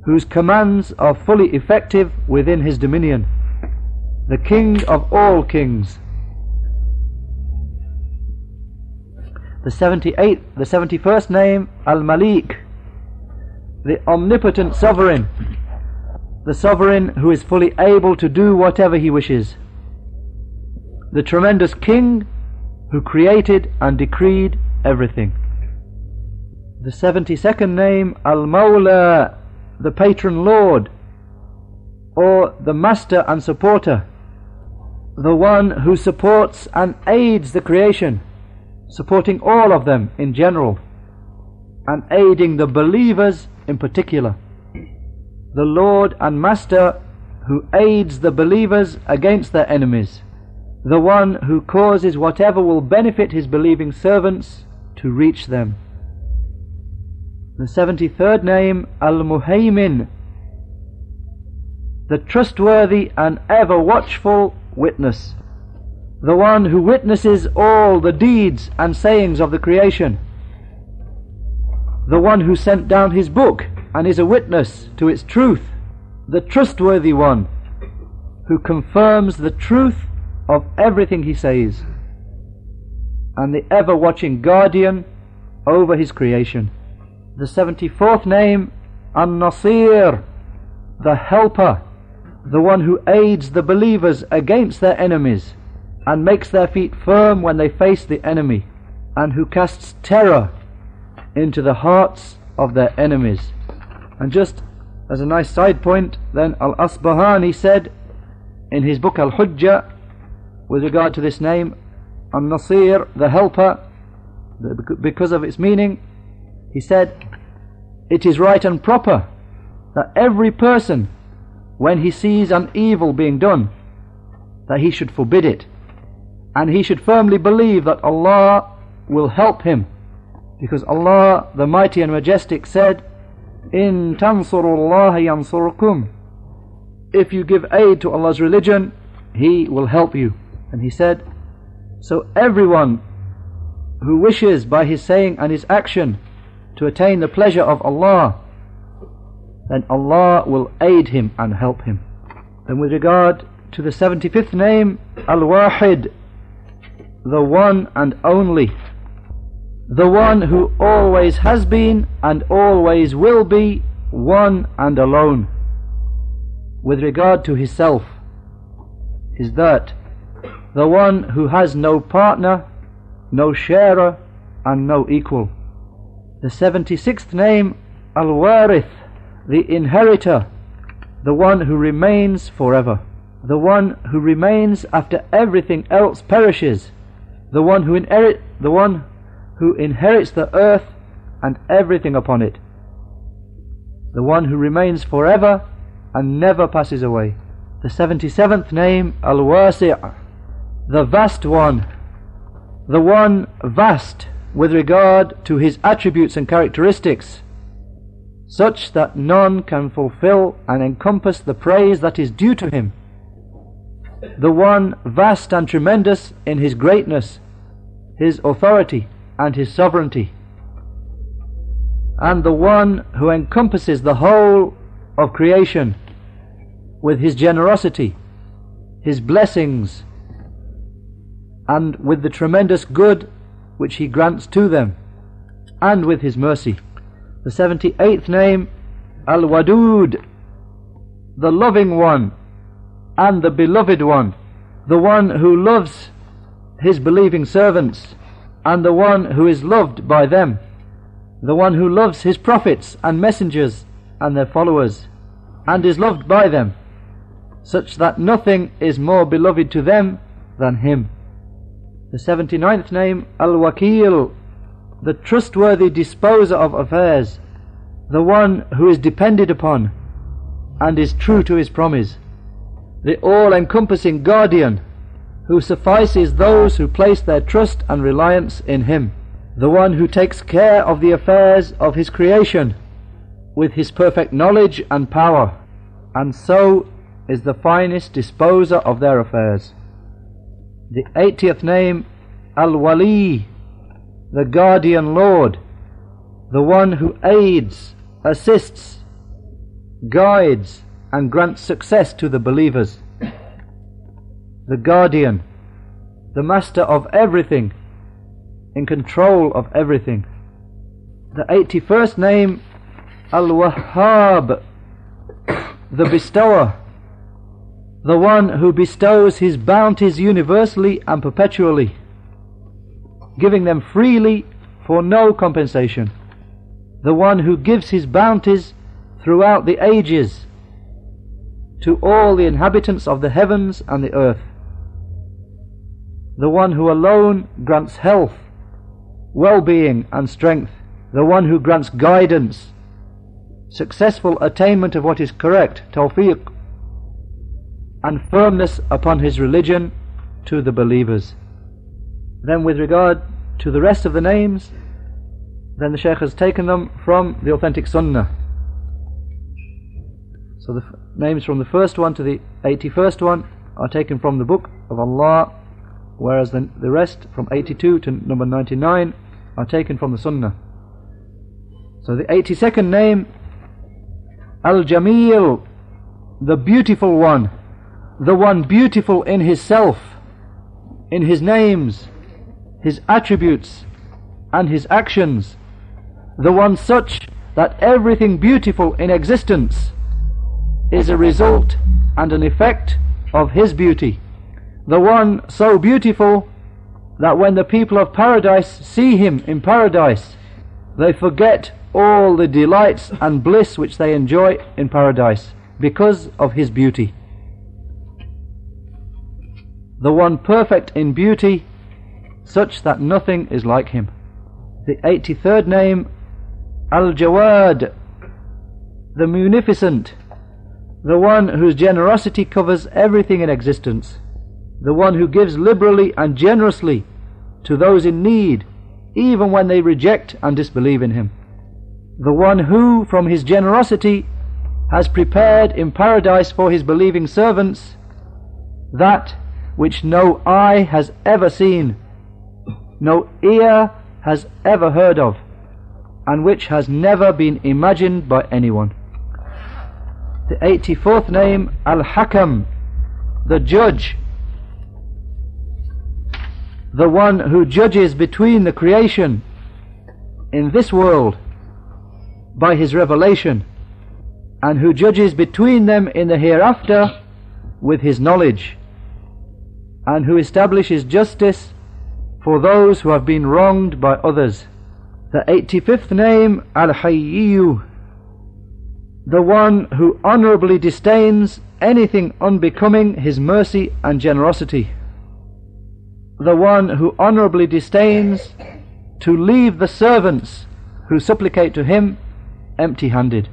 whose commands are fully effective within his dominion, the king of all kings. The seventy-eighth, the seventy-first name, Al-Malik, the omnipotent sovereign, the sovereign who is fully able to do whatever he wishes, the tremendous king who created and decreed everything. The seventy-second name, Al-Mawla, the patron lord, or the master and supporter, the one who supports and aids the creation, supporting all of them in general, and aiding the believers in particular, the Lord and Master who aids the believers against their enemies, the one who causes whatever will benefit his believing servants to reach them. The seventy-third name, Al-Muhaymin, the trustworthy and ever watchful witness, the one who witnesses all the deeds and sayings of the creation, the one who sent down his book and is a witness to its truth, the trustworthy one who confirms the truth of everything he says, and the ever-watching guardian over his creation. The seventy-fourth name, An-Nasir, the helper, the one who aids the believers against their enemies and makes their feet firm when they face the enemy, and who casts terror into the hearts of their enemies. And just as a nice side point, then Al-Asbahani said in his book Al-Hujjah with regard to this name, An-Nasir, the helper, because of its meaning, he said, "It is right and proper that every person, when he sees an evil being done, that he should forbid it, and he should firmly believe that Allah will help him, because Allah the Mighty and Majestic said, 'In tansurullahi yansurkum.' If you give aid to Allah's religion, He will help you." And he said, so everyone who wishes by his saying and his action to attain the pleasure of Allah, then Allah will aid him and help him. Then with regard to the seventy-fifth name, Al-Wahid, the one and only, the one who always has been and always will be one and alone with regard to his self, his that, the one who has no partner, no sharer and no equal. The seventy-sixth name, Al-Warith, the inheritor, the one who remains forever, the one who remains after everything else perishes, the one who inherit, the one who inherits the earth and everything upon it, the one who remains forever and never passes away. The seventy-seventh name, Al-Wasi', the vast one, the one vast with regard to his attributes and characteristics, such that none can fulfill and encompass the praise that is due to him, the one vast and tremendous in his greatness, his authority and his sovereignty, and the one who encompasses the whole of creation with his generosity, his blessings, and with the tremendous good which he grants to them, and with his mercy. The seventy-eighth name, Al-Wadud, the loving one and the beloved one, the one who loves his believing servants and the one who is loved by them, the one who loves his prophets and messengers and their followers and is loved by them, such that nothing is more beloved to them than him. The seventy-ninth name, Al-Wakil, the trustworthy disposer of affairs, the one who is depended upon and is true to his promise, the all-encompassing guardian who suffices those who place their trust and reliance in him, the one who takes care of the affairs of his creation with his perfect knowledge and power, and so is the finest disposer of their affairs. The eightieth name, Al-Wali, the guardian lord, the one who aids, assists, guides and grants success to the believers, the guardian, the master of everything, in control of everything. The eighty-first name, Al-Wahhab, the bestower, the one who bestows his bounties universally and perpetually, giving them freely for no compensation, the one who gives his bounties throughout the ages to all the inhabitants of the heavens and the earth, the one who alone grants health, well-being and strength, the one who grants guidance, successful attainment of what is correct, tawfiq, and firmness upon his religion to the believers. Then with regard to the rest of the names, then the Shaykh has taken them from the authentic Sunnah. So the f names from the first one to the eighty-first one are taken from the book of Allah, whereas the, the rest from eighty-two to number ninety-nine are taken from the Sunnah. So the eighty-second name, Al-Jameel, the beautiful one, the one beautiful in his self, in his names, his attributes and his actions, the one such that everything beautiful in existence is a result and an effect of his beauty, the one so beautiful that when the people of paradise see him in paradise, they forget all the delights and bliss which they enjoy in paradise because of his beauty, the one perfect in beauty such that nothing is like him. The eighty-third name, Al-Jawad, the munificent, the one whose generosity covers everything in existence, the one who gives liberally and generously to those in need, even when they reject and disbelieve in him, the one who from his generosity has prepared in paradise for his believing servants that which no eye has ever seen, no ear has ever heard of, and which has never been imagined by anyone. The eighty-fourth name, Al-Hakam, the judge, the one who judges between the creation in this world by his revelation, and who judges between them in the hereafter with his knowledge, and who establishes justice for those who have been wronged by others. The eighty-fifth name, Al-Hayyu, the one who honourably disdains anything unbecoming his mercy and generosity, the one who honourably disdains to leave the servants who supplicate to him empty-handed,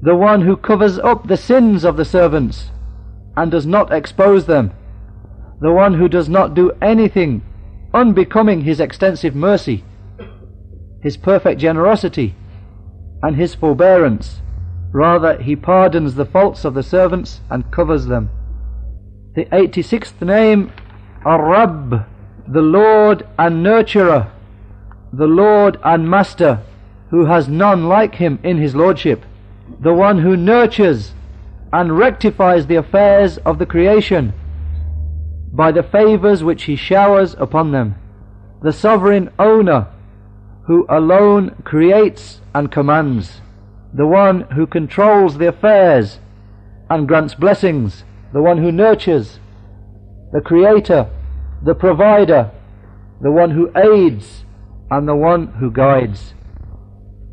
the one who covers up the sins of the servants and does not expose them, the one who does not do anything unbecoming his extensive mercy, his perfect generosity and his forbearance. Rather, he pardons the faults of the servants and covers them. The eighty-sixth name, Ar-Rabb, the Lord and Nurturer, the Lord and Master, who has none like him in his lordship, the one who nurtures and rectifies the affairs of the creation by the favours which he showers upon them, the sovereign owner who alone creates and commands, the one who controls the affairs and grants blessings, the one who nurtures, the creator, the provider, the one who aids and the one who guides.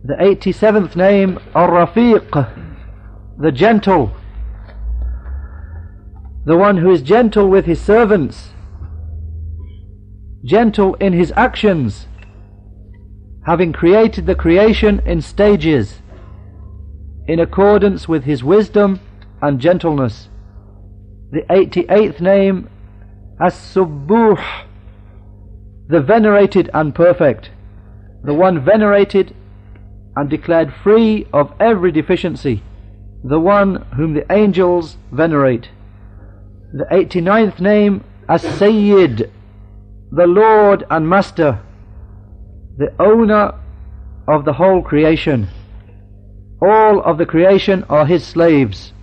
The eighty-seventh name, Ar-Rafiq, the gentle, the one who is gentle with his servants, gentle in his actions, having created the creation in stages in accordance with his wisdom and gentleness. The eighty-eighth name, As-Subbuh, the venerated and perfect, the one venerated and declared free of every deficiency, the one whom the angels venerate. The eighty-ninth name, As-Sayyid, the Lord and Master, the owner of the whole creation. All of the creation are his slaves,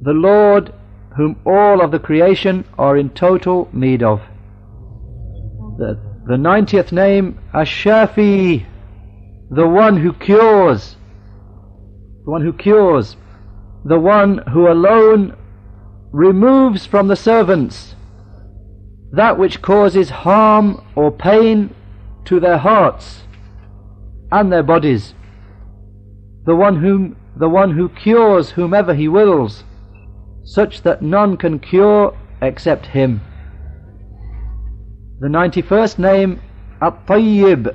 the Lord whom all of the creation are in total need of. The, the ninetieth name, Ash-Shafi, the one who cures, the one who cures, the one who alone removes from the servants that which causes harm or pain to their hearts and their bodies, the one whom the one who cures whomever he wills, such that none can cure except him. The ninety-first name, At-Tayyib,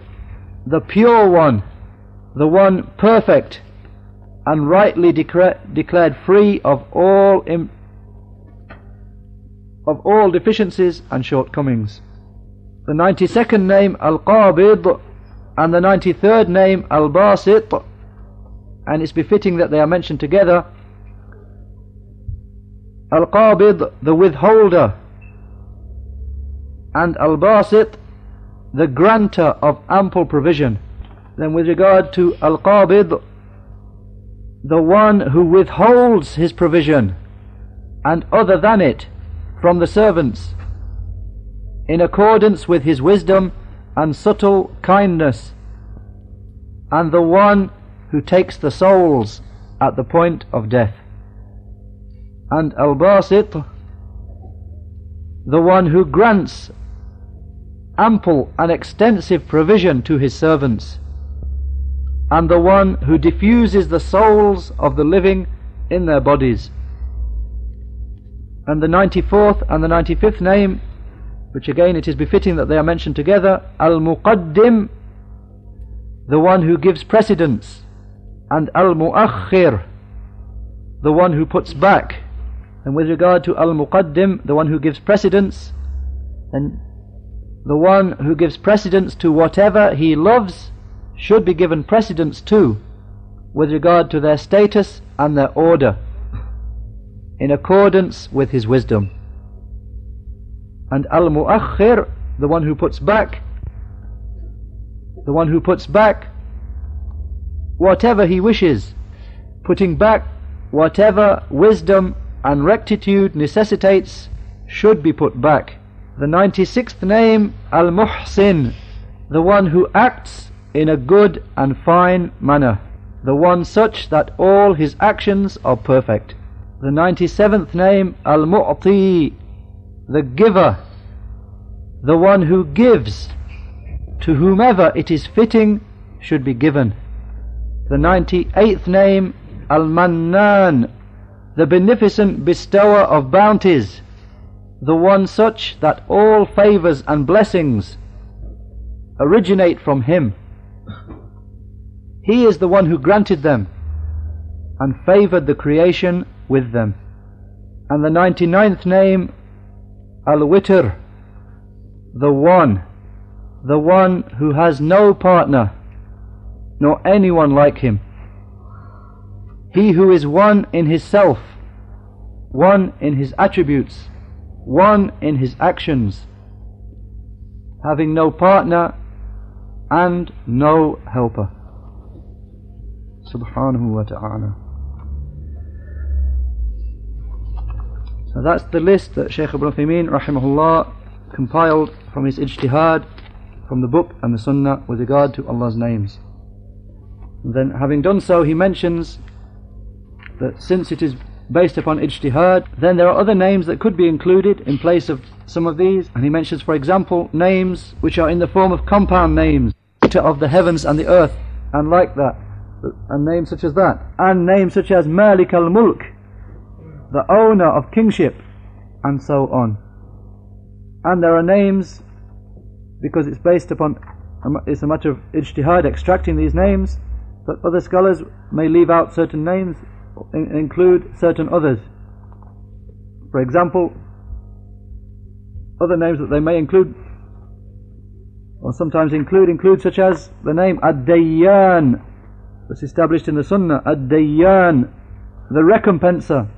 the pure one, the one perfect and rightly decra- declared free of all im- of all deficiencies and shortcomings. The ninety-second name, Al-Qabid, and the ninety-third name, Al-Basit, and it's befitting that they are mentioned together. Al-Qabid, the withholder, and Al-Basit, the granter of ample provision. Then with regard to Al-Qabid, the one who withholds his provision and other than it from the servants, in accordance with his wisdom and subtle kindness, and the one who takes the souls at the point of death. And Al-Basit, the one who grants ample and extensive provision to his servants, and the one who diffuses the souls of the living in their bodies. And the ninety-fourth and the ninety-fifth name, which again it is befitting that they are mentioned together, Al-Muqaddim, the one who gives precedence, and Al-Mu'akhir, the one who puts back. And with regard to Al-Muqaddim, the one who gives precedence, and the one who gives precedence to whatever he loves should be given precedence to, with regard to their status and their order, in accordance with his wisdom. And Al-Mu'akhir, the one who puts back, the one who puts back whatever he wishes, putting back whatever wisdom and rectitude necessitates should be put back. The ninety-sixth name, Al-Muhsin, the one who acts in a good and fine manner, the one such that all his actions are perfect. The ninety-seventh name, Al-Mu'ti, the giver, the one who gives to whomever it is fitting should be given. The ninety-eighth name, Al-Mannan, the beneficent bestower of bounties, the one such that all favours and blessings originate from him. He is the one who granted them and favoured the creation with them. And the ninety-ninth name, Al-Witr, the one, the one who has no partner nor anyone like him, he who is one in his self, one in his attributes, one in his actions, having no partner and no helper. Subhanahu wa ta'ala. So that's the list that Shaykh Abul Famin rahimahullah compiled from his ijtihad from the book and the sunnah with regard to Allah's names. And then, having done so, he mentions that since it is based upon ijtihad, then there are other names that could be included in place of some of these. And he mentions, for example, names which are in the form of compound names, of the heavens and the earth, and like that, and names such as that, and names such as Malik al-Mulk, the owner of kingship, and so on. And there are names, because it's based upon, it's a matter of ijtihad extracting these names, that other scholars may leave out certain names include certain others. For example, other names that they may include, or sometimes include, include such as the name Ad-Dayyan, that's established in the Sunnah, Ad-Dayyan, the recompenser,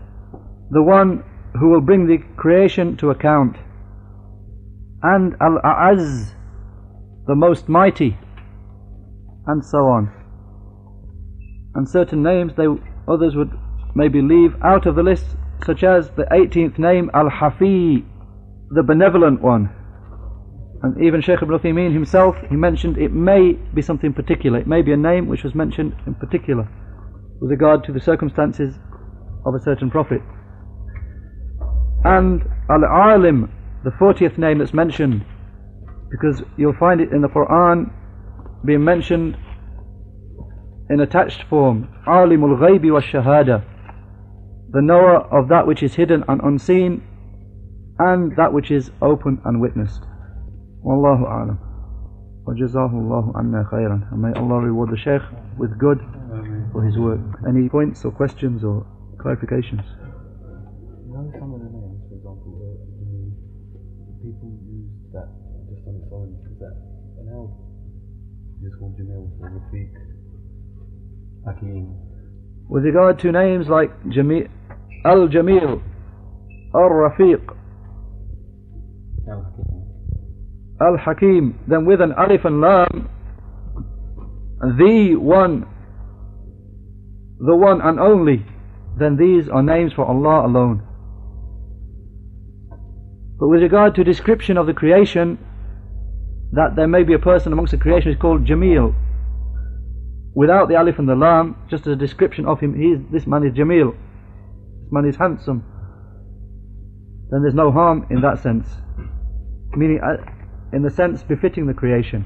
the one who will bring the creation to account, and Al-A'az, the most mighty, and so on. And certain names they others would maybe leave out of the list, such as the eighteenth name, Al-Hafi, the benevolent one. And even Shaykh Abul Famin himself, he mentioned it may be something particular, it may be a name which was mentioned in particular with regard to the circumstances of a certain prophet. And Al-Alim, the fortieth name that's mentioned, because you'll find it in the Quran being mentioned in attached form, Alimul Ghaybi wa Shahada, the knower of that which is hidden and unseen, and that which is open and witnessed. Wallahu a'lam. Wa jazahu Allahu anna khayran. And may Allah reward the Shaykh with good for his work. Any points or questions or clarifications? You know, some of the names, for example, uh, people use that just on its own. Is that an L? Just called Jamil or Rafiq, Hakeem. With regard to names like Jami' Al-Jamil, Al-Rafiq, Al-Hakim, then with an alif and lam, the one, the one and only, then these are names for Allah alone. But with regard to description of the creation, that there may be a person amongst the creation is called Jamil, without the alif and the lam, just as a description of him, he is, this man is Jamil, this man is handsome, then there's no harm in that sense, meaning in the sense befitting the creation.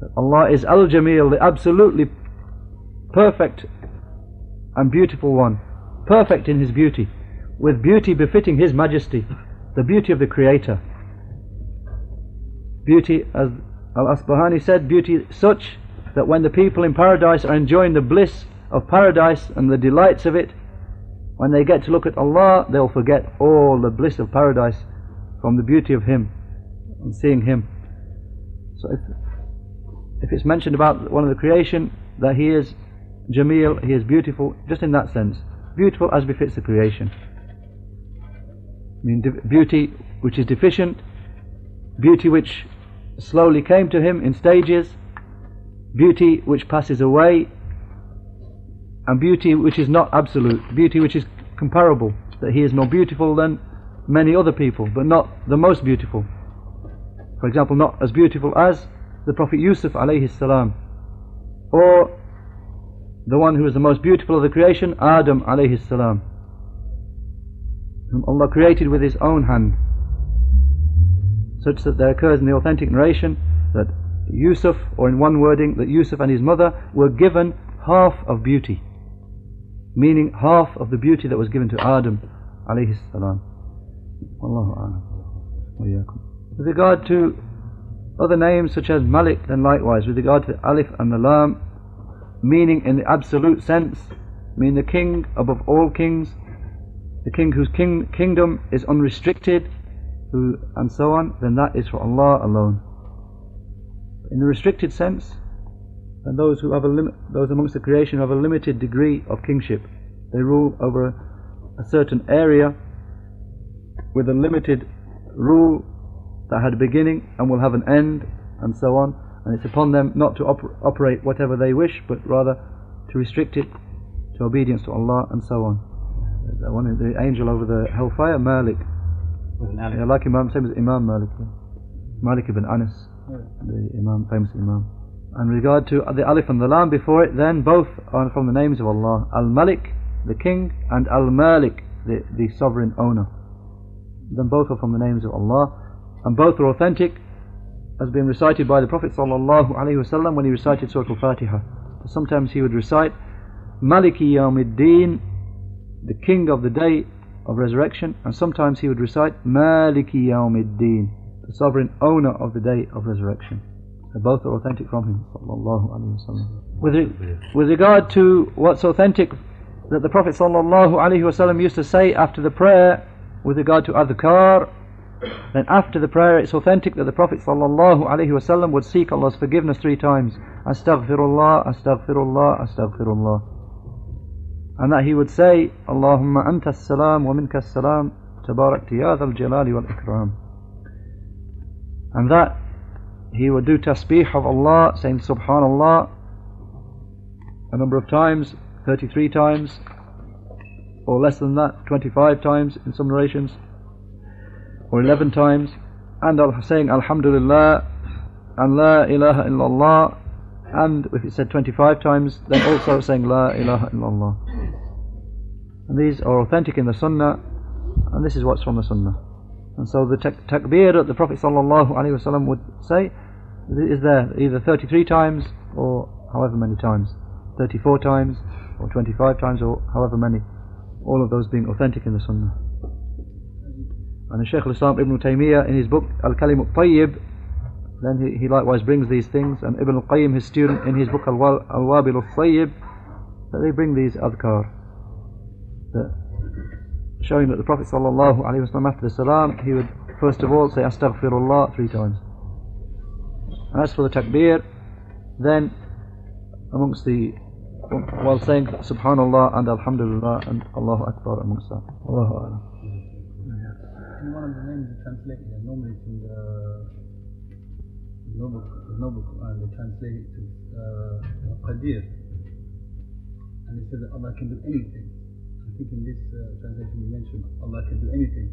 That Allah is Al-Jamil, the absolutely perfect and beautiful one, perfect in his beauty, with beauty befitting his majesty, the beauty of the creator. Beauty, as Al-Asbahani said, beauty such that when the people in paradise are enjoying the bliss of paradise and the delights of it, when they get to look at Allah, they'll forget all the bliss of paradise from the beauty of him and seeing him. So if, if it's mentioned about one of the creation that he is Jamil, he is beautiful, just in that sense, beautiful as befits the creation. I mean, beauty which is deficient, beauty which slowly came to him in stages, beauty which passes away, and beauty which is not absolute, beauty which is comparable, that he is more beautiful than many other people, but not the most beautiful. For example, not as beautiful as the Prophet Yusuf alayhi salam, or the one who is the most beautiful of the creation, Adam alayhi salam, whom Allah created with his own hand, such that there occurs in the authentic narration that Yusuf, or in one wording, that Yusuf and his mother were given half of beauty, meaning half of the beauty that was given to Adam alayhi salam. Wallahu a'lam. Wa iyyakum. With regard to other names such as Malik, then likewise with regard to the alif and the lam, meaning in the absolute sense, mean the king above all kings, the king whose king, kingdom is unrestricted, who, and so on, then that is for Allah alone. In the restricted sense, and those who have a limit, those amongst the creation have a limited degree of kingship. They rule over a, a certain area with a limited rule that had a beginning and will have an end, and so on. And it's upon them not to op- operate whatever they wish, but rather to restrict it to obedience to Allah, and so on. The one, the angel over the hellfire, Malik. Yeah, like Imam, same as Imam Malik, yeah. Malik ibn Anas, yeah. The Imam, famous Imam. And regard to the alif and the lam before it, then both are from the names of Allah, Al-Malik, the king, and Al-Malik, the, the sovereign owner. Then both are from the names of Allah, and both are authentic, as being recited by the Prophet sallallahu alaihi wasallam when he recited Surah Al-Fatiha. Sometimes he would recite Maliki Yawmiddin, the king of the day of resurrection, and sometimes he would recite Maliki Yawmiddin, the sovereign owner of the day of resurrection. Both are authentic from him sallallahu alaihi wasallam. with, re with regard to what's authentic that the Prophet ﷺ used to say after the prayer with regard to adhkar, then after the prayer it's authentic that the Prophet ﷺ would seek Allah's forgiveness three times, astaghfirullah, astaghfirullah, astaghfirullah, and that he would say, Allahumma anta as-salam wa minka as-salam, tabarakta ya dhal jalali wal ikram, and that he would do tasbih of Allah, saying subhanallah a number of times, thirty-three times, or less than that, twenty-five times in some narrations, or eleven times, and saying alhamdulillah and la ilaha illallah, and if it said twenty-five times, then also saying la ilaha illallah. And these are authentic in the sunnah, and this is what's from the sunnah. And so the takbir that the Prophet ﷺ would say is there either thirty-three times or however many times, thirty-four times or twenty-five times or however many, all of those being authentic in the sunnah. And Shaykh al-Islam Ibn Taymiyyah in his book Al-Kalim al-Tayyib, then he, he likewise brings these things, and Ibn al-Qayyim, his student, in his book Al-Wabil al-Tayyib, that they bring these adhkar, that showing that the Prophet ﷺ after the salam he would first of all say astaghfirullah three times. And as for the takbir, then amongst the, while saying subhanallah and alhamdulillah and Allahu Akbar amongst them. Allahu Akbar. In one of the names is translated normally from the noble, noble Quran, they translate it to Qadir, uh, and it says that Allah can do anything. I think in this uh, translation you mentioned Allah can do anything,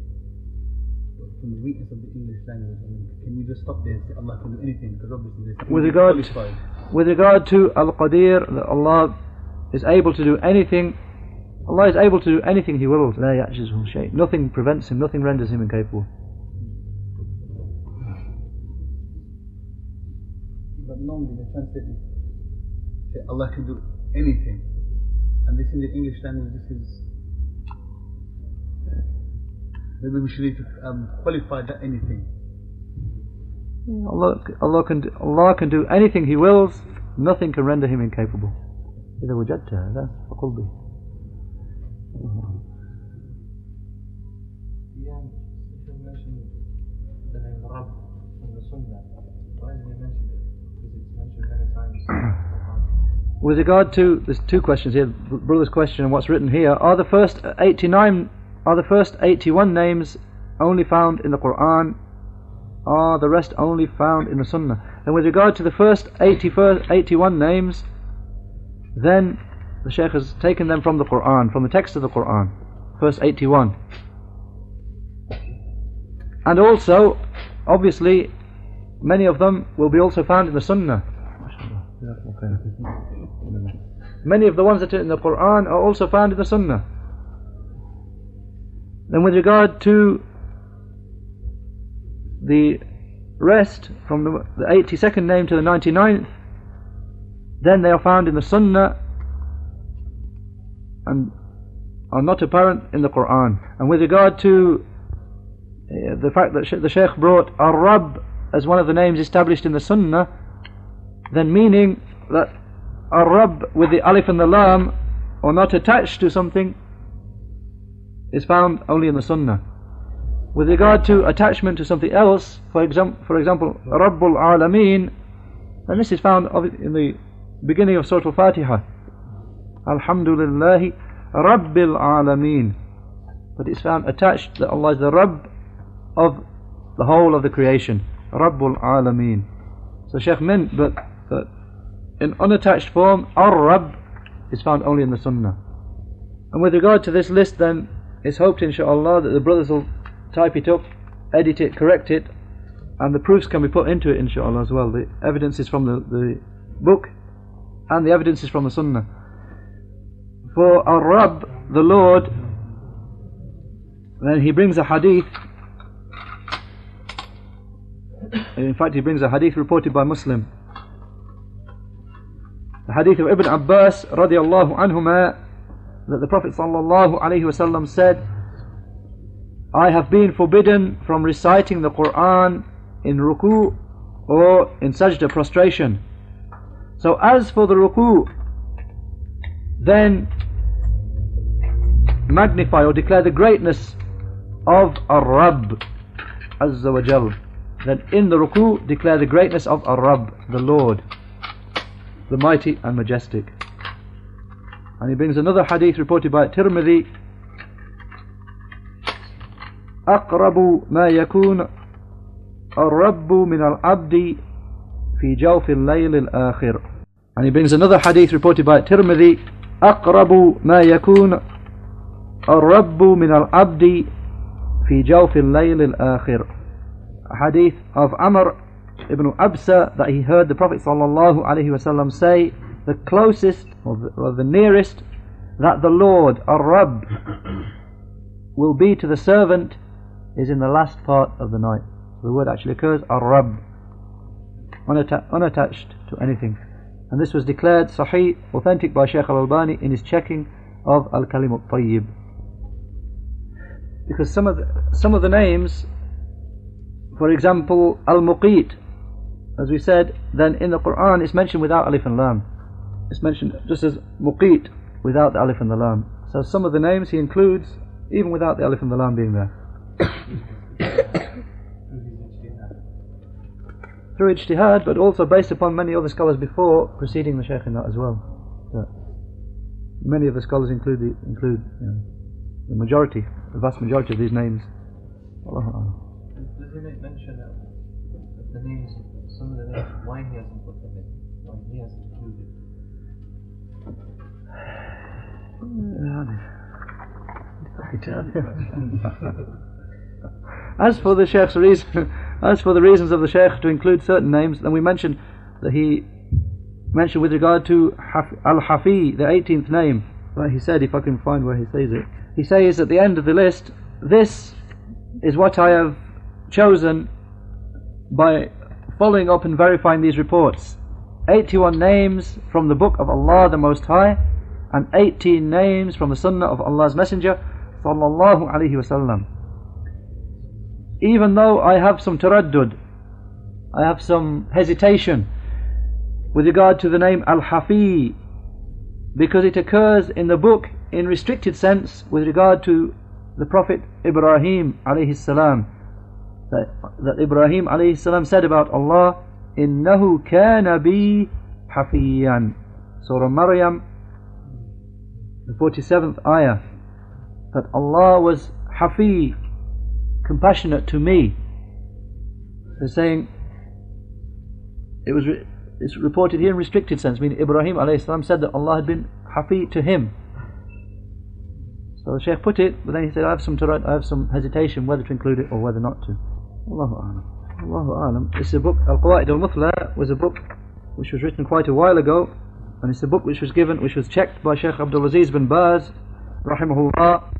but from the weakness of the English language, I mean, can you just stop there and say Allah can do anything, because obviously there's with regard qualified. With regard to Al-Qadir, that Allah is able to do anything, Allah is able to do anything He wills. Nothing prevents Him, nothing renders Him incapable. But normally they translate it, say Allah can do anything, and this in the English language, this is, maybe we should need to um, qualify that anything. Allah, Allah, can do, Allah can do anything He wills, nothing can render Him incapable. إذا وجدته هذا فقل به. Yeah, you mentioned the name Rabb in the Sunnah. Why did you mention it? Because it's mentioned many times. With regard to, there's two questions here, brother's question and what's written here. Are the first eighty-nine, are the first eighty-one names only found in the Quran? Are the rest only found in the Sunnah? And with regard to the first eighty-one names, then the Shaykh has taken them from the Quran, from the text of the Quran, first eighty-one. And also, obviously, many of them will be also found in the Sunnah. Many of the ones that are in the Quran are also found in the Sunnah. Then with regard to the rest, from the eighty-second name to the ninety-ninth, then they are found in the Sunnah and are not apparent in the Quran. And with regard to uh, the fact that the Shaykh brought Ar-Rabb as one of the names established in the Sunnah, then meaning that Ar-Rabb with the alif and the lam are not attached to something is found only in the Sunnah. With regard to attachment to something else, for example, for example, Rabbul Alameen, and this is found in the beginning of Surah Al-Fatiha. Alhamdulillahi Rabbil Alameen. But it's found attached that Allah is the Rabb of the whole of the creation. Rabbul Alameen. So Shaykh meant that, that in unattached form, Ar-Rabb is found only in the Sunnah. And with regard to this list, then, it's hoped, inshaAllah, that the brothers will type it up, edit it, correct it, and the proofs can be put into it, inshaAllah, as well. The evidence is from the, the book, and the evidence is from the Sunnah. For Ar-Rabb, the Lord, then he brings a hadith. In fact, he brings a hadith reported by Muslim, the hadith of Ibn Abbas radiallahu anhuma, that the Prophet sallallahu alaihi wasallam said, I have been forbidden from reciting the Quran in ruku' or in sajda, prostration. So as for the ruku, then magnify or declare the greatness of Ar-Rabb Azza wa Jal. Then in the ruku declare the greatness of Ar-Rabb, the Lord, the mighty and majestic. And he brings another hadith reported by Tirmidhi: أقرب ما يكون الرب من العبد في جوف الليل الآخر. And he brings another hadith reported by Tirmidhi: أقرب ما يكون الرب من العبد في جوف الليل الآخر. A hadith of Amr ibn Absa that he heard the Prophet sallallahu alaihi wasallam say, the closest or the, or the nearest that the Lord, Ar-Rabb, will be to the servant is in the last part of the night. So the word actually occurs, Ar-Rabb, unatta unattached to anything. And this was declared Sahih, authentic by Shaykh al-Albani in his checking of Al-Kalim al-Tayyib. Because some of the, some of the names, for example, Al-Muqeet, as we said, then in the Quran it's mentioned without alif and lam. It's mentioned just as Muqeet without the alif and the lam. So some of the names he includes even without the alif and the lam being there. Through ijtihad, but also based upon many other scholars before preceding the Shaykh in that as well. So many of the scholars include the, include you know, the majority, the vast majority of these names. Allahu Akbar. Does he make mention of the names, some of the names, why he hasn't put them in, why he hasn't included? As for the Shaykh's reason, as for the reasons of the Shaykh to include certain names, then we mentioned that he mentioned with regard to Al-Hafi, the eighteenth name. But he said, if I can find where he says it, he says at the end of the list, "This is what I have chosen by following up and verifying these reports, eighty-one names from the book of Allah the Most High and eighteen names from the Sunnah of Allah's Messenger sallallahu alaihi wasallam. Even though I have some taraddud, I have some hesitation with regard to the name Al-Hafi, because it occurs in the book in restricted sense with regard to the Prophet Ibrahim alayhi salam, That, that Ibrahim alayhi salam said about Allah, "Innahu kana bi hafiyan." Surah Maryam, the forty-seventh ayah, that Allah was hafi, compassionate to me. They're saying it was re it's reported here in restricted sense, meaning Ibrahim alayhi salam said that Allah had been hafi to him. So the Shaykh put it, but then he said, "I have some taraddud, I have some hesitation whether to include it or whether not to." Allahu A'lam. Allahu A'lam. It's a book, Al-Qawa'id al-Muthla was a book which was written quite a while ago, and it's a book which was given, which was checked by Shaykh Abdul Aziz bin Baz rahimahullah,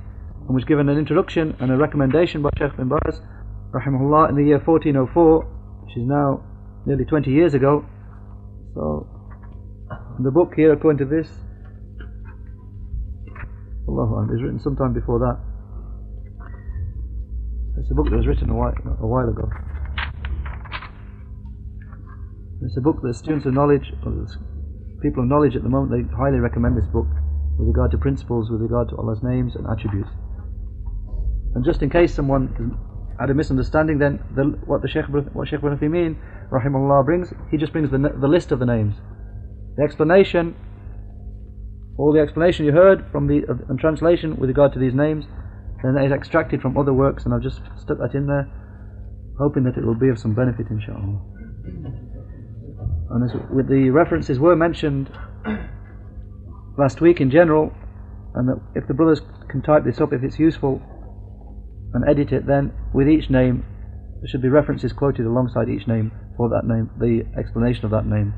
and was given an introduction and a recommendation by Shaykh bin Baz rahimahullah in the year fourteen oh four, which is now nearly twenty years ago. So the book here, according to this, Allahu A'lam, is written sometime before that. It's a book that was written a while, a while ago. It's a book that students of knowledge, or people of knowledge at the moment, they highly recommend this book with regard to principles, with regard to Allah's names and attributes. And just in case someone had a misunderstanding, then the, what the Shaykh, what Shaykh Abul Famin rahimahullah brings, he just brings the, the list of the names. The explanation, all the explanation you heard from the uh, and translation with regard to these names, then that is extracted from other works, and I've just stuck that in there, hoping that it will be of some benefit, inshaAllah. And as with the references were mentioned last week in general, and that if the brothers can type this up if it's useful and edit it, then with each name there should be references quoted alongside each name for that name, the explanation of that name.